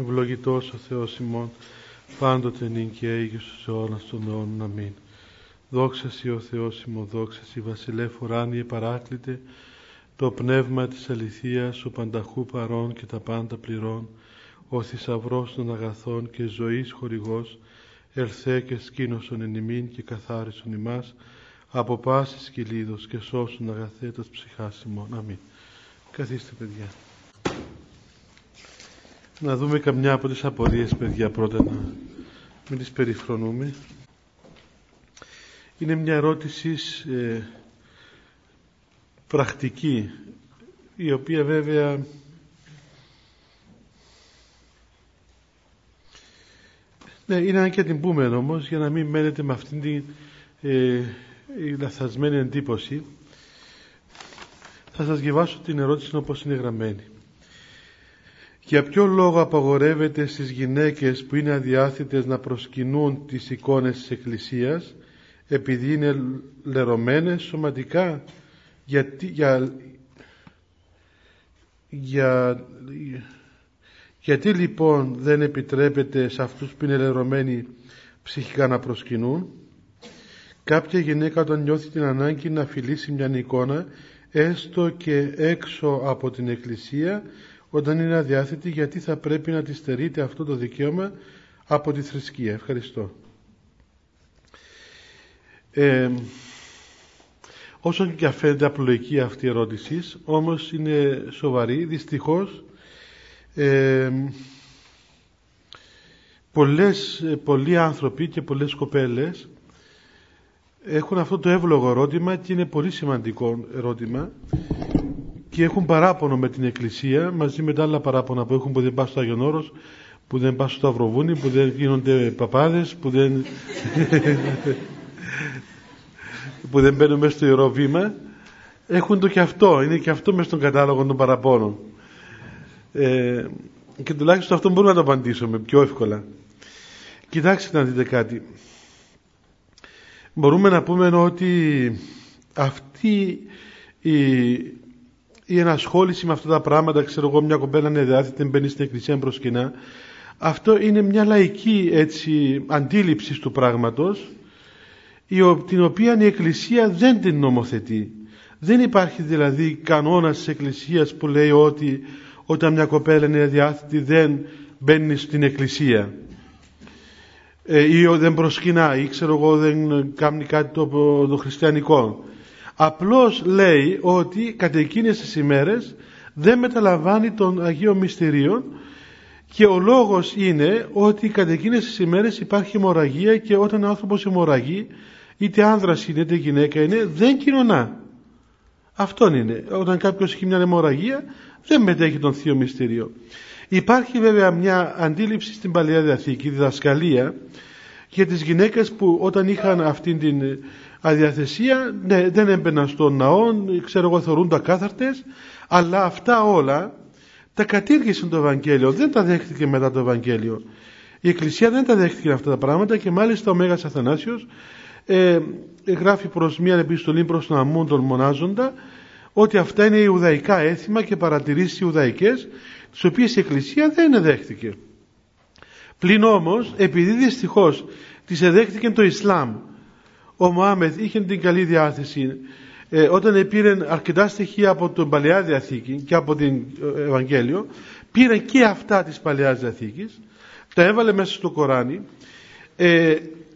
Ευλογητός ο Θεός ημών, πάντοτε νυν και αίγιος στους αιώνας των αιώνων. Αμήν. Δόξα σοι ο Θεός ημών, δόξα σοι βασιλεύ ουράνιε παράκλητε, το πνεύμα της αληθείας, ο πανταχού παρών και τα πάντα πληρών, ο θησαυρός των αγαθών και ζωής χορηγός, ελθέ και σκήνωσον εν ημίν και καθάρισον ημάς, από πάσης κυλίδος και σώσον αγαθέτας ψυχάς ημών. Αμήν. Καθίστε, παιδιά. Να δούμε καμιά από τις απορίες, παιδιά, πρώτα να μην τις περιφρονούμε. Είναι μια ερώτηση πρακτική, η οποία βέβαια ναι, είναι αν και την πούμε όμως, για να μην μένετε με αυτήν την λαθασμένη εντύπωση. Θα σας διαβάσω την ερώτηση όπως είναι γραμμένη. Για ποιο λόγο απαγορεύεται στις γυναίκες που είναι αδιάθετες να προσκυνούν τις εικόνες της Εκκλησίας, επειδή είναι λερωμένες σωματικά? Γιατί λοιπόν δεν επιτρέπεται σε αυτούς που είναι λερωμένοι ψυχικά να προσκυνούν? Κάποια γυναίκα όταν νιώθει την ανάγκη να φιλήσει μια εικόνα, έστω και έξω από την Εκκλησία, όταν είναι αδιάθετη, γιατί θα πρέπει να τη στερείται αυτό το δικαίωμα από τη θρησκεία? Ευχαριστώ. Όσο και αφαίνεται απλοϊκή αυτή η ερώτηση, όμως είναι σοβαρή. Δυστυχώς πολλοί άνθρωποι και πολλές κοπέλες έχουν αυτό το εύλογο ερώτημα, και είναι πολύ σημαντικό ερώτημα, και έχουν παράπονο με την Εκκλησία, μαζί με τα άλλα παράπονα που έχουν, που δεν πας στο Άγιον Όρος, που δεν πας στο Σταυροβούνι, που δεν γίνονται παπάδες, που δεν μπαίνουν μέσα στο Ιερό Βήμα. Έχουν το και αυτό, είναι και αυτό μέσα στον κατάλογο των παραπώνων. Και τουλάχιστον αυτό μπορούμε να το απαντήσουμε πιο εύκολα. Κοιτάξτε να δείτε κάτι. Μπορούμε να πούμε ότι αυτή η ενασχόληση με αυτά τα πράγματα, ξέρω εγώ, μια κοπέλα είναι αδιάθετη, δεν μπαίνει στην Εκκλησία, προσκυνά, αυτό είναι μια λαϊκή έτσι αντίληψη του πράγματος, την οποία η Εκκλησία δεν την νομοθετεί. Δεν υπάρχει δηλαδή κανόνας της Εκκλησίας που λέει ότι όταν μια κοπέλα είναι αδιάθετη δεν μπαίνει στην Εκκλησία, ή δεν προσκυνά, ή ξέρω εγώ δεν κάνει κάτι το χριστιανικό. Απλώς λέει ότι κατά εκείνες τις ημέρες δεν μεταλαμβάνει των Αγίων Μυστηρίων, και ο λόγος είναι ότι κατά εκείνες τις ημέρες υπάρχει αιμορραγία, και όταν ο άνθρωπος αιμορραγεί, είτε άνδρας είναι είτε γυναίκα είναι, δεν κοινωνά. Αυτόν είναι. Όταν κάποιος έχει μια αιμορραγία δεν μετέχει τον Θείο Μυστήριο. Υπάρχει βέβαια μια αντίληψη στην Παλαιά Διαθήκη, διδασκαλία για τις γυναίκες που όταν είχαν αυτήν την αδιαθεσία, ναι, δεν έμπαιναν στον ναό, ξέρω εγώ, θεωρούνταν ακάθαρτες, αλλά αυτά όλα τα κατήργησε το Ευαγγέλιο, δεν τα δέχτηκε μετά το Ευαγγέλιο. Η Εκκλησία δεν τα δέχτηκε αυτά τα πράγματα, και μάλιστα ο Μέγας Αθανάσιος γράφει προς μια επιστολή προς τον Αμμόν τον Μονάζοντα ότι αυτά είναι ιουδαϊκά έθιμα και παρατηρήσεις ιουδαϊκές, τις οποίες η Εκκλησία δεν εδέχτηκε. Πλην όμως, επειδή δυστυχώς τις εδέχτηκε το Ισλάμ, ο Μωάμεθ είχε την καλή διάθεση, όταν επήρε αρκετά στοιχεία από την Παλαιά Διαθήκη και από το Ευαγγέλιο, πήρε και αυτά της Παλαιάς Διαθήκης, τα έβαλε μέσα στο Κοράνι.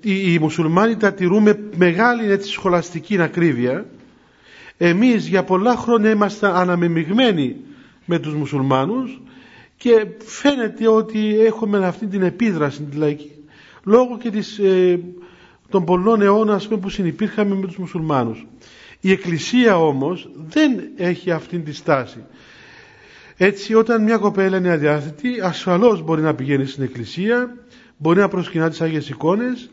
Οι μουσουλμάνοι τα τηρούν με μεγάλη σχολαστική ακρίβεια. Εμείς για πολλά χρόνια ήμασταν αναμειγμένοι με τους μουσουλμάνους, και φαίνεται ότι έχουμε αυτή την επίδραση τη λαϊκή, λόγω και των πολλών αιώνων που συνυπήρχαμε με τους μουσουλμάνους. Η Εκκλησία όμως δεν έχει αυτήν τη στάση. Έτσι, όταν μια κοπέλα είναι αδιάθετη, ασφαλώς μπορεί να πηγαίνει στην Εκκλησία, μπορεί να προσκυνά τις Άγιες Εικόνες,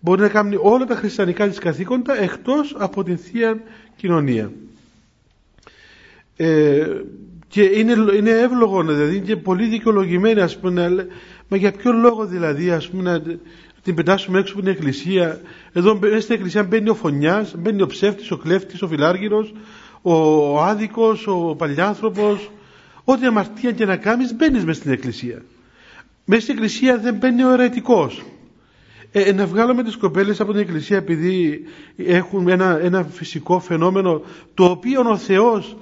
μπορεί να κάνει όλα τα χριστιανικά της καθήκοντα, εκτός από την Θεία Κοινωνία. Και είναι εύλογο, δηλαδή, και πολύ δικαιολογημένη, μα για ποιο λόγο δηλαδή, να την πετάσουμε έξω από την Εκκλησία? Εδώ στην Εκκλησία μπαίνει ο φωνιάς, μπαίνει ο ψεύτης, ο κλέφτης, ο φιλάργυρος, ο άδικος, ο παλιάνθρωπος. Ό,τι αμαρτία και να κάνεις, μπαίνεις μες στην Εκκλησία. μέσα στην εκκλησία δεν μπαίνει ο αιρετικός. Να βγάλουμε τις κοπέλες από την εκκλησία επειδή έχουν ένα φυσικό φαινόμενο το οποίο ο Θεός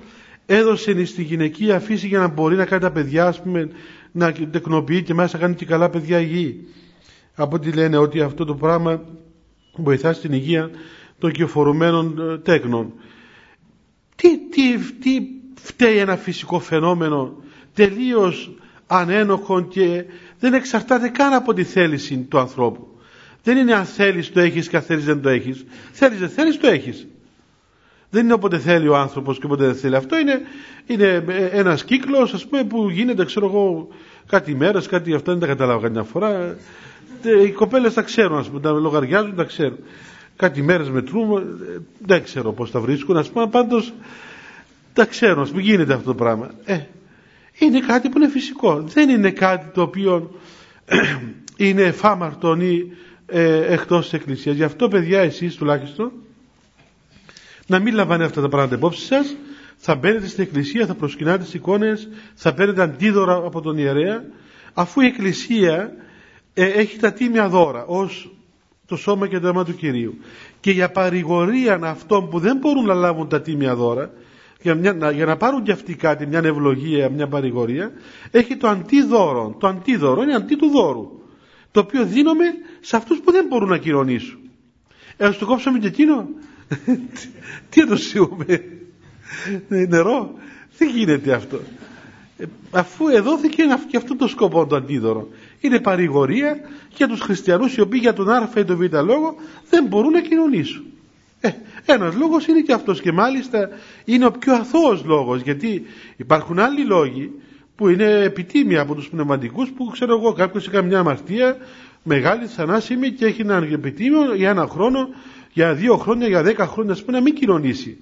έδωσε στη γυναικεία φύση για να μπορεί να κάνει τα παιδιά, ας πούμε, να τεκνοποιεί και μάλιστα να κάνει και καλά παιδιά υγιή. Από ό,τι λένε ότι αυτό το πράγμα βοηθά στην υγεία των κυοφορουμένων τέκνων. Τι φταίει ένα φυσικό φαινόμενο τελείως ανένοχο και δεν εξαρτάται καν από τη θέληση του ανθρώπου. Δεν είναι αν θέλεις το έχεις και αν θέλεις δεν το έχεις. Θέλεις δεν θέλεις το έχεις. Δεν είναι όποτε θέλει ο άνθρωπος και όποτε δεν θέλει. Αυτό είναι ένας κύκλος, ας πούμε, που γίνεται, ξέρω εγώ, κάτι μέρες, κάτι αυτά, δεν τα καταλάβω καμιά φορά. Οι κοπέλες τα ξέρουν, ας πούμε, τα λογαριάζουν, τα ξέρουν. Κάτι μέρες μετρούμε, δεν ξέρω πώς τα βρίσκουν, ας πούμε, πάντως τα ξέρουν, ας πούμε, γίνεται αυτό το πράγμα. Είναι κάτι που είναι φυσικό. Δεν είναι κάτι το οποίο είναι εφάμαρτον ή εκτός της εκκλησίας. Γι' αυτό, παιδιά, εσείς τουλάχιστον να μην λαμβάνετε αυτά τα πράγματα υπόψη σας. Θα μπαίνετε στην εκκλησία, θα προσκυνάτε τις εικόνες, θα παίρνετε αντίδωρα από τον ιερέα, αφού η εκκλησία έχει τα τίμια δώρα ως το σώμα και το αίμα του Κυρίου. Και για παρηγορίαν αυτών που δεν μπορούν να λάβουν τα τίμια δώρα, για να πάρουν και αυτοί κάτι, μια ευλογία, μια παρηγορία, έχει το αντίδωρο. Το αντίδωρο είναι αντί του δώρου, το οποίο δίνουμε σε αυτούς που δεν μπορούν να κοινωνήσουν. Ας το κόψουμε και εκείνο. Τι να το σιούμε, νερό, δεν γίνεται αυτό. Αφού εδόθηκε και αυτό το σκοπό το αντίδωρο. Είναι παρηγορία για τους χριστιανούς οι οποίοι για τον α ή τον β λόγο δεν μπορούν να κοινωνήσουν. Ένας λόγος είναι και αυτός και μάλιστα είναι ο πιο αθώος λόγος, γιατί υπάρχουν άλλοι λόγοι που είναι επιτίμια από τους πνευματικούς, που ξέρω εγώ κάποιος έκανε μια αμαρτία μεγάλη, θανάσιμη, και έχει έναν επιτίμιο για ένα χρόνο, για 2 χρόνια, για 10 χρόνια, ας πούμε, να μην κοινωνήσει.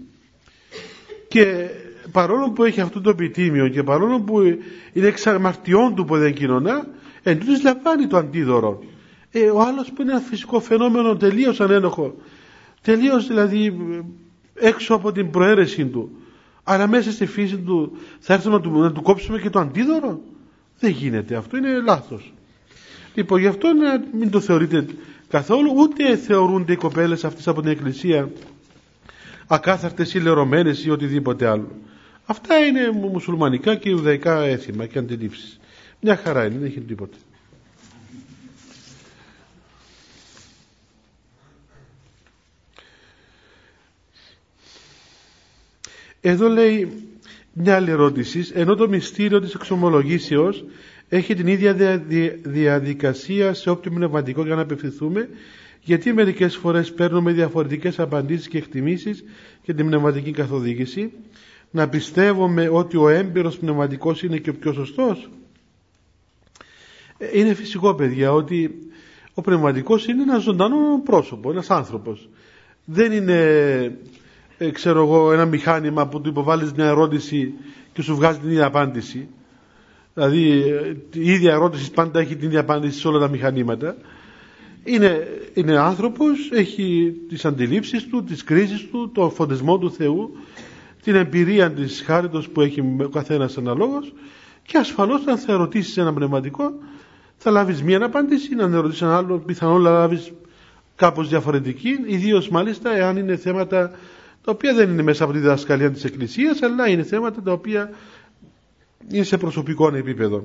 Και παρόλο που έχει αυτό το επιτίμιο και παρόλο που είναι εξ αμαρτιών του που δεν κοινωνά, εν τούτης λαμβάνει το αντίδωρο. Ο άλλος που είναι ένα φυσικό φαινόμενο τελείως ανένοχο, τελείως δηλαδή έξω από την προαίρεση του, αλλά μέσα στη φύση του, θα έρθουμε να του κόψουμε και το αντίδωρο. Δεν γίνεται αυτό, είναι λάθος. Λοιπόν, γι' αυτό να μην το θεωρείτε καθόλου, ούτε θεωρούνται οι κοπέλες αυτές από την εκκλησία ακάθαρτες ή λερωμένες ή οτιδήποτε άλλο. Αυτά είναι μουσουλμανικά και ιουδαϊκά έθιμα και αντιλήψεις. Μια χαρά είναι, δεν έχει τίποτα. Εδώ λέει μια άλλη ερώτηση, ενώ το μυστήριο της εξομολογήσεως έχει την ίδια διαδικασία σε όποιο πνευματικό για να απευθυνθούμε, γιατί μερικές φορές παίρνουμε διαφορετικές απαντήσεις και εκτιμήσεις για την πνευματική καθοδήγηση. Να πιστεύουμε ότι ο έμπειρος πνευματικός είναι και ο πιο σωστός. Είναι φυσικό, παιδιά, ότι ο πνευματικός είναι ένα ζωντανό πρόσωπο, ένας άνθρωπος. Δεν είναι, ξέρω εγώ, ένα μηχάνημα που του υποβάλλεις μια ερώτηση και σου βγάζει την ίδια απάντηση. Δηλαδή η ίδια ερώτηση πάντα έχει την ίδια απάντηση σε όλα τα μηχανήματα. Είναι άνθρωπος, έχει τις αντιλήψεις του, τις κρίσεις του, τον φωτισμό του Θεού, την εμπειρία της χάριτος που έχει ο καθένας αναλόγως, και ασφαλώς αν θα ερωτήσεις ένα πνευματικό θα λάβεις μία απάντηση, αν ερωτήσεις ένα άλλο πιθανόν να λάβεις κάπως διαφορετική, ιδίως μάλιστα εάν είναι θέματα τα οποία δεν είναι μέσα από τη διδασκαλία της Εκκλησίας, αλλά είναι θέματα τα οποία είναι σε προσωπικό επίπεδο.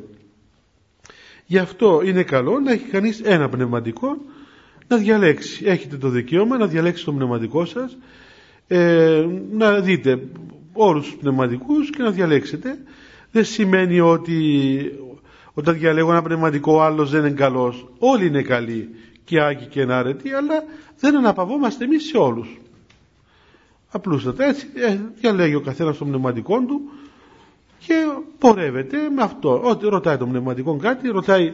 Γι' αυτό είναι καλό να έχει κανείς ένα πνευματικό να διαλέξει. Έχετε το δικαίωμα να διαλέξει το πνευματικό σας, να δείτε όρους τους πνευματικούς και να διαλέξετε. Δεν σημαίνει ότι όταν διαλέγω ένα πνευματικό ο άλλος δεν είναι καλός. Όλοι είναι καλοί και άγιοι και ενάρετοι, αλλά δεν αναπαυόμαστε εμείς σε όλους. Απλούστατα έτσι διαλέγει ο καθένας το πνευματικό του και πορεύεται με αυτό. Ό,τι ρωτάει το πνευματικό κάτι, ρωτάει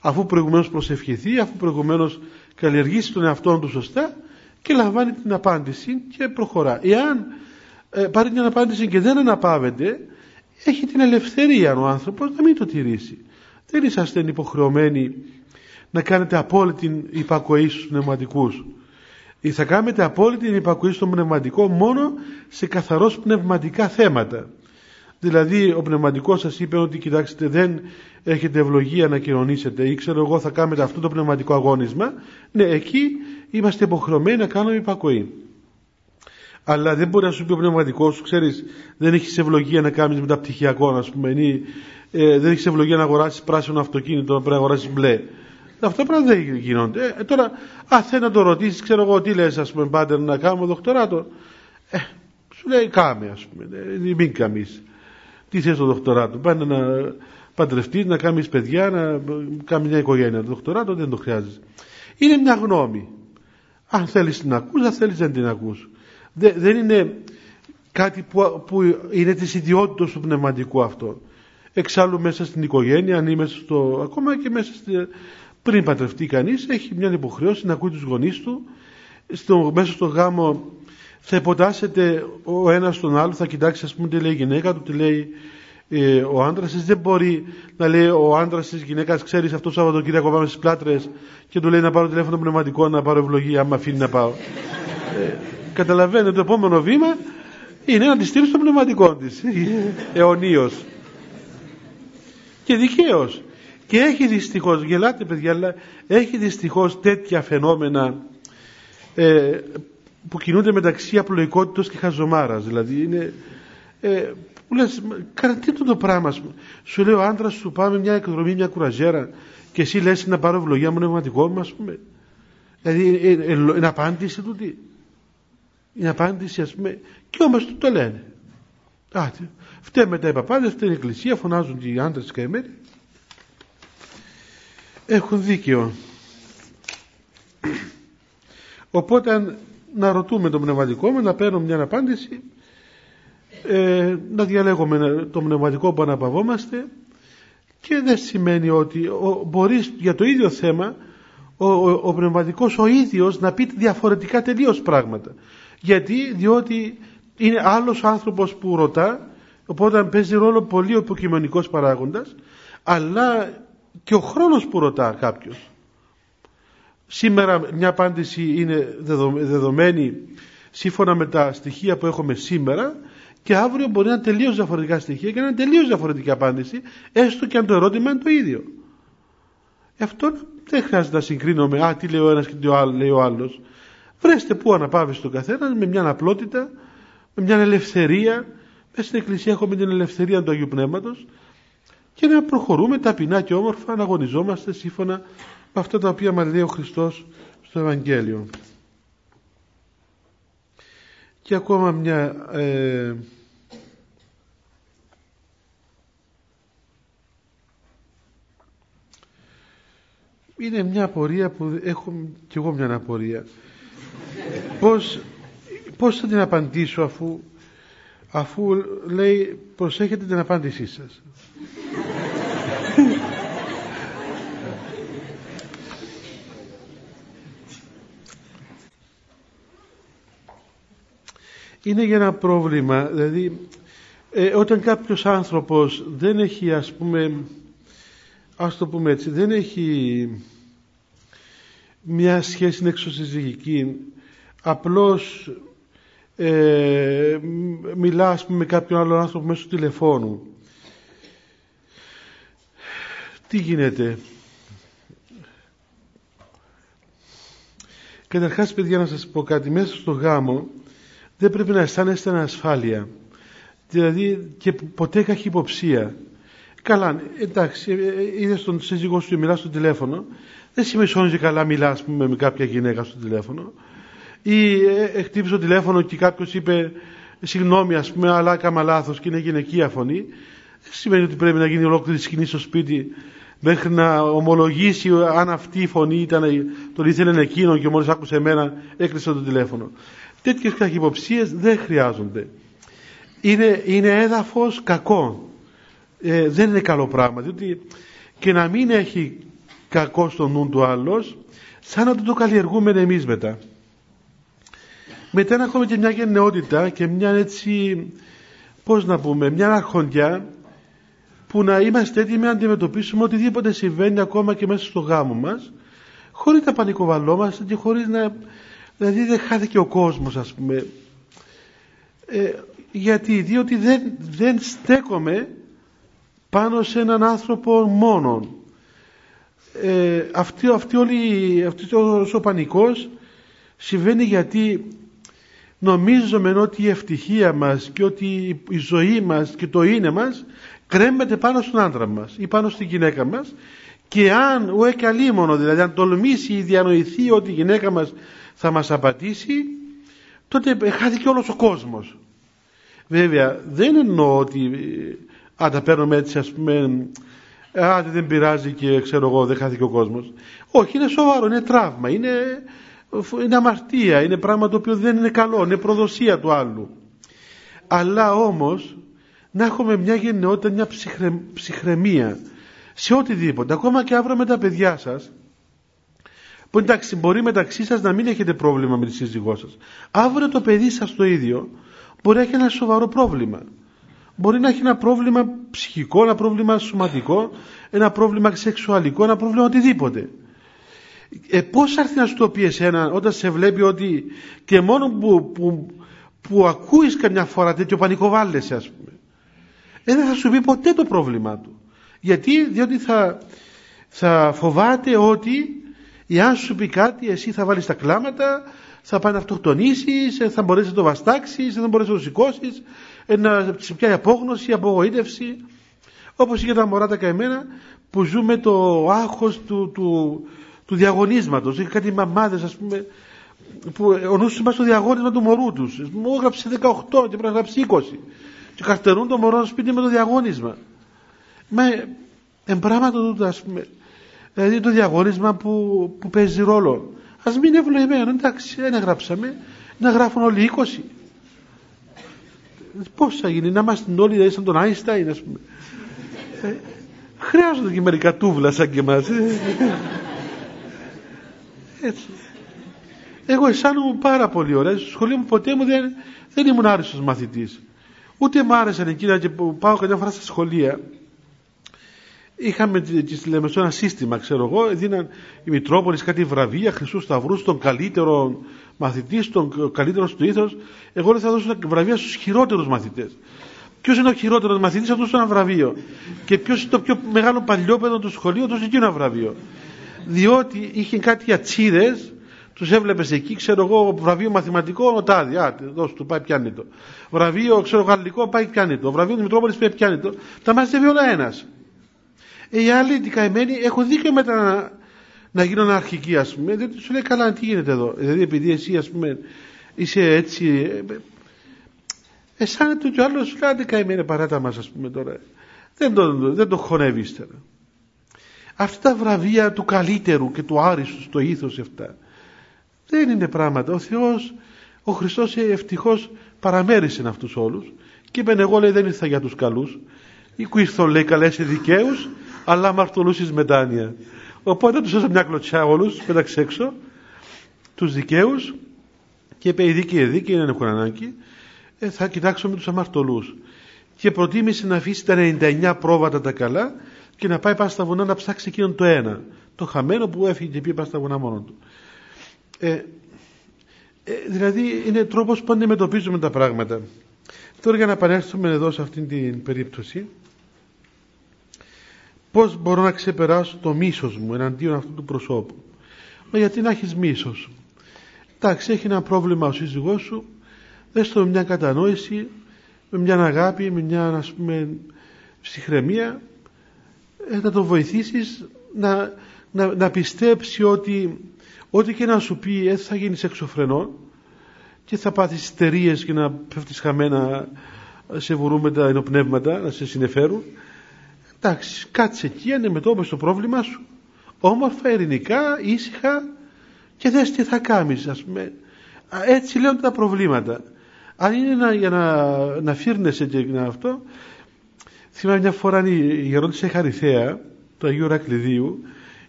αφού προηγουμένως προσευχηθεί, αφού προηγουμένως καλλιεργήσει τον εαυτό του σωστά, και λαμβάνει την απάντηση και προχωρά. Εάν πάρει την απάντηση και δεν αναπαύεται, έχει την ελευθερία ο άνθρωπος να μην το τηρήσει. Δεν είσαστε υποχρεωμένοι να κάνετε απόλυτη υπακοή στους πνευματικούς. Θα κάνετε απόλυτη υπακοή στον πνευματικό μόνο σε καθαρώς πνευματικά θέματα. Δηλαδή ο πνευματικός σας είπε ότι κοιτάξτε δεν έχετε ευλογία να κοινωνήσετε ή ξέρω εγώ θα κάνετε αυτό το πνευματικό αγώνισμα. Ναι, εκεί είμαστε υποχρεωμένοι να κάνουμε υπακοή. Αλλά δεν μπορεί να σου πει ο πνευματικός σου, ξέρεις, δεν έχεις ευλογία να κάνεις μεταπτυχιακό, ας πούμε, ή δεν έχεις ευλογία να αγοράσεις πράσινο αυτοκίνητο, να πρέπει να αγοράσεις μπλε. Αυτά πράγματα δεν γίνονται. Τώρα, θέλει να το ρωτήσεις, ξέρω εγώ, τι λες, ας πούμε, πάτερ, να κάνουμε δοκτοράτο. Σου λέει, κάμε, ας πούμε, μην καμείς. Τι θες το δοκτοράτο, πάνε να παντρευτείς, να κάνεις παιδιά, να κάνεις μια οικογένεια. Το δοκτοράτο δεν το χρειάζεσαι. Είναι μια γνώμη. Αν θέλεις την ακούς, αν θέλεις δεν την ακούς. Δεν είναι κάτι που είναι της ιδιότητας του πνευματικού αυτό. Εξάλλου μέσα στην οικογένεια, αν είμαι στο, ακόμα και μέσα πριν παντρευτεί κανείς, έχει μια υποχρέωση να ακούει τους γονείς του. Μέσα στο γάμο θα υποτάσσεται ο ένας τον άλλο, θα κοιτάξει ας πούμε τι λέει η γυναίκα του, τι λέει ο άντρας της. Δεν μπορεί να λέει ο άντρας της γυναίκας, ξέρεις αυτό το Σαββατοκύριακο πάμε στις Πλάτρες και του λέει να πάρω τηλέφωνο πνευματικό, να πάρω ευλογία, άμα αφήνει να πάω. Καταλαβαίνετε, το επόμενο βήμα είναι να τη στείλει το πνευματικό της αιωνίως και δικαίως. Και έχει δυστυχώς, γελάτε παιδιά, αλλά έχει δυστυχώς τέτοια φαινόμενα που κινούνται μεταξύ απλοϊκότητος και χαζομάρας. Δηλαδή είναι που λες, κρατήτω το πράγμα σου. Σου λέει ο άντρας σου πάμε μια εκδρομή, μια κουραζιέρα και εσύ λες να πάρω ευλογία μου πνευματικό μου, ας πούμε. Δηλαδή είναι απάντηση τούτη. Είναι απάντηση, ας πούμε, και όμως το λένε. Φταίμε τα παπάδες, φταίει η εκκλησία, φωνάζουν οι άντρες και καημένοι. Έχουν δίκαιο. Οπότε να ρωτούμε το πνευματικό μας, να παίρνουμε μια απάντηση, να διαλέγουμε το πνευματικό που αναπαυόμαστε, και δεν σημαίνει ότι μπορείς για το ίδιο θέμα ο πνευματικός ο ίδιος να πει διαφορετικά τελείως πράγματα. Γιατί, διότι είναι άλλος άνθρωπος που ρωτά, οπότε παίζει ρόλο πολύ ο υποκειμενικός παράγοντας, αλλά και ο χρόνος που ρωτά κάποιος. Σήμερα μια απάντηση είναι δεδομένη σύμφωνα με τα στοιχεία που έχουμε σήμερα, και αύριο μπορεί να είναι τελείως διαφορετικά στοιχεία και να είναι τελείως διαφορετική απάντηση, έστω και αν το ερώτημα είναι το ίδιο. Αυτό δεν χρειάζεται να συγκρίνουμε τι λέει ο ένας και τι λέει ο άλλος. Βρέστε πού αναπαύεστε τον καθένα με μια απλότητα, με μια ελευθερία. Μέσα στην Εκκλησία έχουμε την ελευθερία του Αγίου Πνεύματος, και να προχωρούμε ταπεινά και όμορφα να αγωνιζόμαστε σύμφωνα με αυτά τα οποία μας λέει ο Χριστός στο Ευαγγέλιο. Και ακόμα μια είναι μια απορία που έχω κι εγώ, μια απορία. Πώς θα την απαντήσω αφού λέει προσέχετε την απάντησή σας. Είναι για ένα πρόβλημα, δηλαδή όταν κάποιος άνθρωπος δεν έχει, ας πούμε, ας το πούμε έτσι, δεν έχει μια σχέση εξωσυζυγική, απλώς μιλά, ας πούμε, με κάποιον άλλον άνθρωπο μέσω του τηλεφώνου. Τι γίνεται? Καταρχάς, παιδιά, να σας πω κάτι. Μέσα στο γάμο δεν πρέπει να αισθάνεστε ανασφάλεια. Δηλαδή και ποτέ καχυποψία. Καλά, εντάξει, είδες τον σύζυγό σου και μιλάς στο τηλέφωνο. Δεν σημαίνει καλά μιλά, ας πούμε, με κάποια γυναίκα στο τηλέφωνο. Ή χτύπησε το τηλέφωνο και κάποιος είπε συγγνώμη, ας πούμε, αλλά έκανα λάθος και είναι γυναικεία φωνή. Δεν σημαίνει ότι πρέπει να γίνει ολόκληρη σκηνή στο σπίτι μέχρι να ομολογήσει αν αυτή η φωνή ήταν, τον ήθελε εκείνον και μόλις άκουσε εμένα έκλεισε το τηλέφωνο. Τέτοιες καχυποψίες δεν χρειάζονται. Είναι έδαφος κακό. Δεν είναι καλό πράγμα, διότι και να μην έχει κακό στο νου του άλλος, σαν να το καλλιεργούμε εμείς μετά. Μετά έχουμε και μια γενναιότητα και μια, έτσι, πώς να πούμε, μια αρχοντιά που να είμαστε έτοιμοι να αντιμετωπίσουμε οτιδήποτε συμβαίνει ακόμα και μέσα στο γάμο μας, χωρίς να πανικοβαλόμαστε και χωρίς να... Δηλαδή δεν χάθηκε ο κόσμος, ας πούμε. γιατί διότι δεν στέκομαι πάνω σε έναν άνθρωπο μόνον. Αυτός ο πανικός συμβαίνει γιατί νομίζουμε ότι η ευτυχία μας και ότι η ζωή μας και το είναι μας κρέμεται πάνω στον άντρα μας ή πάνω στη γυναίκα μας, και αν ο εκαλήμωνο, δηλαδή αν τολμήσει ή διανοηθεί ότι η γυναίκα μας θα μας απατήσει, τότε χάθηκε όλος ο κόσμος. Βέβαια δεν εννοώ ότι αν τα παίρνουμε έτσι, ας πούμε, δεν πειράζει και ξέρω εγώ δεν χάθηκε ο κόσμος. Όχι, είναι σοβαρό, είναι τραύμα, είναι αμαρτία, είναι πράγμα το οποίο δεν είναι καλό, είναι προδοσία του άλλου. Αλλά όμως να έχουμε μια γενναιότητα, μια ψυχραιμία σε οτιδήποτε, ακόμα και αύριο με τα παιδιά σας, που εντάξει μπορεί μεταξύ σας να μην έχετε πρόβλημα με τη σύζυγό σας, αύριο το παιδί σας το ίδιο μπορεί να έχει ένα σοβαρό πρόβλημα. Μπορεί να έχει ένα πρόβλημα ψυχικό, ένα πρόβλημα σωματικό, ένα πρόβλημα σεξουαλικό, ένα πρόβλημα οτιδήποτε. Πώς θα έρθει να σου το πει εσένα όταν σε βλέπει ότι και μόνο που ακούεις καμιά φορά τέτοιο πανικοβάλλεσαι, ας πούμε, δεν θα σου πει ποτέ το πρόβλημά του. Γιατί, διότι θα φοβάται ότι εάν σου πει κάτι εσύ θα βάλεις τα κλάματα, θα πάει να αυτοκτονήσεις, θα μπορέσεις να το βαστάξεις, θα μπορέσεις να το σηκώσεις, να σε πιάει απόγνωση, απογοήτευση, όπως και τα μωρά τα καημένα που ζούμε το άγχος του διαγωνίσματος. Έχει κάτι μαμάδες, ας πούμε, που ο νους τους πάει στο διαγώνισμα του μωρού τους. Μου έγραψε 18 και πρέπει να γράψει 20 και καρτερούν το μωρό στο σπίτι με το διαγώνισμα. Με εμπράγματο τούτο, ας πούμε, δηλαδή το διαγώνισμα που παίζει ρόλο. Ας μην είναι ευλογημένο, εντάξει, ένα γράψαμε, να γράφουν όλοι 20. Πώς θα γίνει, να είμαστε όλοι δηλαδή σαν τον Άινσταϊν, ας πούμε. Χρειάζονται και μερικά τούβλα σαν και εμάς. Έτσι. Εγώ αισθάνομαι πάρα πολύ ωραία. Στο σχολείο μου ποτέ μου δεν ήμουν άριστος μαθητής. Ούτε μου άρεσαν εκείνα και που πάω καμιά φορά στα σχολεία. Είχαμε στο ένα σύστημα, ξέρω εγώ, δίναν οι Μητρόπολεις κάτι βραβεία, Χρυσού Σταυρού, στον καλύτερο μαθητή, στον καλύτερο στο ήθος. Εγώ λέω θα δώσω βραβεία στους χειρότερους μαθητές. Ποιος είναι ο χειρότερος μαθητής, θα δώσω ένα βραβείο. Και ποιος είναι το πιο μεγάλο παλιόπαιδο του σχολείου, θα δώσω εκεί ένα βραβείο. Διότι είχε κάτι ατσίδες, τους έβλεπες εκεί, ξέρω εγώ, βραβείο μαθηματικό, νοτάδι, δώσ' του, πάει πιάνει το. Βραβείο, ξέρω, γαλλικό, πάει πιάνει το. Βραβείο της Μητρόπολης, πάει πιάνει το. Τα μαζεύει όλα ένας. Οι άλλοι, οι καημένοι, έχω δίκιο μετά να γίνω αναρχικοί, ας πούμε, διότι σου λέει καλά, τι γίνεται εδώ. Δηλαδή, επειδή εσύ, ας πούμε, είσαι έτσι. Εσάνε του κι άλλο, σου λέει, άντε καημένοι, παράτα μας, ας πούμε τώρα. Δεν το χωνεύει ύστερα. Αυτά τα βραβεία του καλύτερου και του άριστου, στο ήθος αυτά, δεν είναι πράγματα. Ο Θεός, ο Χριστός ευτυχώς παραμέρισε αυτούς όλους και είπεν εγώ, λέει, δεν ήρθα για τους καλούς. Οίκου ήρθαν, λέει, καλά είσαι δικαίους, αλλά αμαρτωλούσες μετάνοια. Οπότε τους έδωσε μια κλωτσιά όλους, πέταξε έξω τους δικαίους και είπε: οι δίκαιοι δεν έχουν ανάγκη, θα κοιτάξω με τους αμαρτωλούς. Και προτίμησε να αφήσει τα 99 πρόβατα τα καλά και να πάει πάνω στα βουνά να ψάξει εκείνον το ένα, το χαμένο που έφυγε και πήγε πάνω στα βουνά μόνο του. Δηλαδή είναι τρόπος που αντιμετωπίζουμε τα πράγματα. Τώρα για να επανέλθουμε εδώ σε αυτήν την περίπτωση, πώς μπορώ να ξεπεράσω το μίσος μου εναντίον αυτού του προσώπου? Μα γιατί να έχεις μίσος? Εντάξει, έχει ένα πρόβλημα ο σύζυγός σου, δες το με μια κατανόηση, με μια αγάπη, με μια, ας πούμε, ψυχραιμία, να τον βοηθήσεις να πιστέψει ότι ό,τι και να σου πει θα γίνεις εξωφρενών και θα πάθεις ιστερίες και να πέφτεις χαμένα, σε βουρούν με τα ενοπνεύματα να σε συνεφέρουν. Εντάξει, κάτσε εκεί, αντιμετώπισε το πρόβλημά σου όμορφα, ειρηνικά, ήσυχα και δες τι θα κάνεις, ας πούμε. Έτσι λένε τα προβλήματα. Αν είναι για να φύρνεσαι και να αυτό. Θυμάμαι μια φορά η γερόντισσα η Χαριθέα του Αγίου Ηρακλειδίου,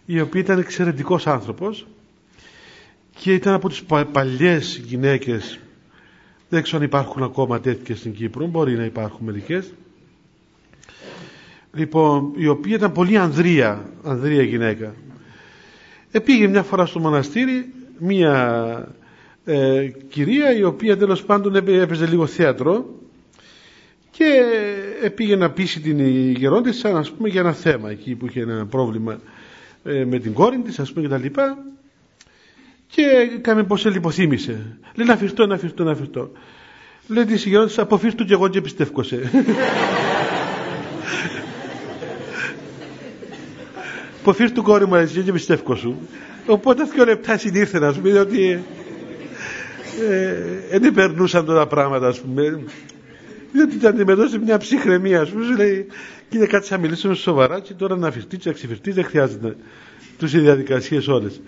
η οποία ήταν εξαιρετικός άνθρωπος και ήταν από τις παλιές γυναίκες, δεν ξέρω αν υπάρχουν ακόμα τέτοιες στην Κύπρο, μπορεί να υπάρχουν μερικές, λοιπόν, η οποία ήταν πολύ ανδρεία γυναίκα. Πήγε μια φορά στο μοναστήρι μια κυρία η οποία τέλος πάντων έπαιζε λίγο θέατρο και πήγε να πείσει την γερόντισσα, ας πούμε, για ένα θέμα εκεί που είχε ένα πρόβλημα με την κόρη της, ας πούμε, και τα λοιπά, και κάμε πως ελιποθύμησε, λέει να φυρτώ, λέει της γερόντισσα, αποφύρτου και εγώ και πιστεύκωσε. Αποφύρτου κόρη μου αρέσει και πιστεύκω σου. Οπότε αυτοί όλα λεπτά συνήρθεν, ας πούμε, ότι δεν περνούσαν τώρα πράγματα, ας πούμε. Διότι ήταν με δώσει μια ψυχραιμία, ας πούμε, σου λέει, κύριε, κάτσε να μιλήσουμε σοβαρά και τώρα να φυρτεί και να ξεφυρτεί, δεν χρειάζεται τους οι διαδικασίες όλες.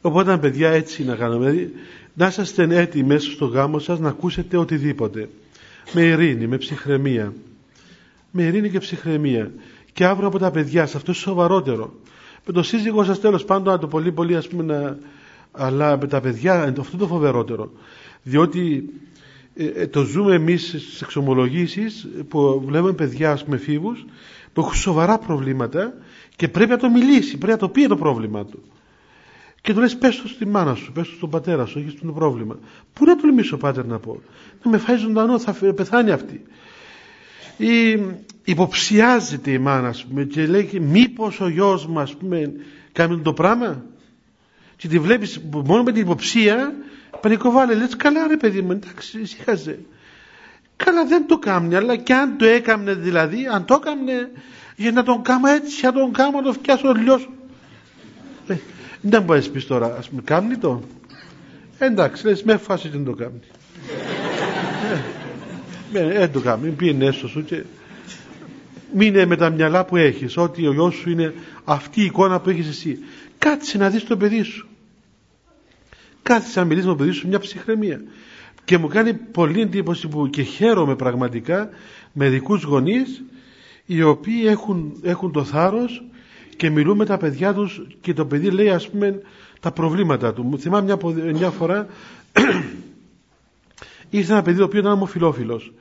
Οπότε, παιδιά, έτσι να κάνουμε. Να είσαστε έτοιμοι μέσα στο γάμο σας να ακούσετε οτιδήποτε. Με ειρήνη, με ψυχραιμία. Με ειρήνη και ψυχραιμία. Και αύριο από τα παιδιά σας, αυτό είναι σοβαρότερο. Με το σύζυγό σας, τέλος πάντων, να το πολύ πολύ, ας πούμε, να... αλλά με τα παιδιά, αυτό το φοβερότερο. Διότι το ζούμε εμείς στις εξομολογήσεις που βλέπουμε παιδιά, ας πούμε, φίβους που έχουν σοβαρά προβλήματα και πρέπει να το μιλήσει, πρέπει να το πει το πρόβλημά του. Και του λες, πες το στη μάνα σου, πες το στον πατέρα σου, έχεις το πρόβλημα. Πού να τολμήσω, πάτερ, να πω. Να με φάει ζωντανό, θα πεθάνει αυτή. Ή υποψιάζεται η μάνα, ας πούμε, και λέει, μήπως ο γιος μου, ας πούμε, κάνει το πράγμα. Και τη βλέπεις μόνο με την υποψία, πανικοβάλλει, λες, καλά ρε παιδί μου, εντάξει, ησύχαζε. Καλά, δεν το κάμνε, αλλά και αν το έκαμνε, δηλαδή, αν το έκαμνε, για να τον κάνω έτσι, να τον κάνω, να το φτιάσω λιώσω. Δεν μπορεί να πεις τώρα, ας πούμε, κάμνει το. Εντάξει, λες, με φάση δεν το κάμνει. Δεν το κάνει, πήγαινε έστω σου και μείνε με τα μυαλά που έχεις, ότι ο γιος σου είναι αυτή η εικόνα που έχεις εσύ. Κάτσε να δεις το παιδί σου. Κάτσε να μιλήσεις με το παιδί σου μια ψυχραιμία. Και μου κάνει πολύ εντύπωση που και χαίρομαι πραγματικά μερικούς γονείς οι οποίοι έχουν το θάρρος και μιλούν με τα παιδιά τους και το παιδί λέει, ας πούμε, τα προβλήματα του. Μου θυμάμαι μια φορά... Ήρθε ένα παιδί το οποίο ήταν ομοφυλόφιλος.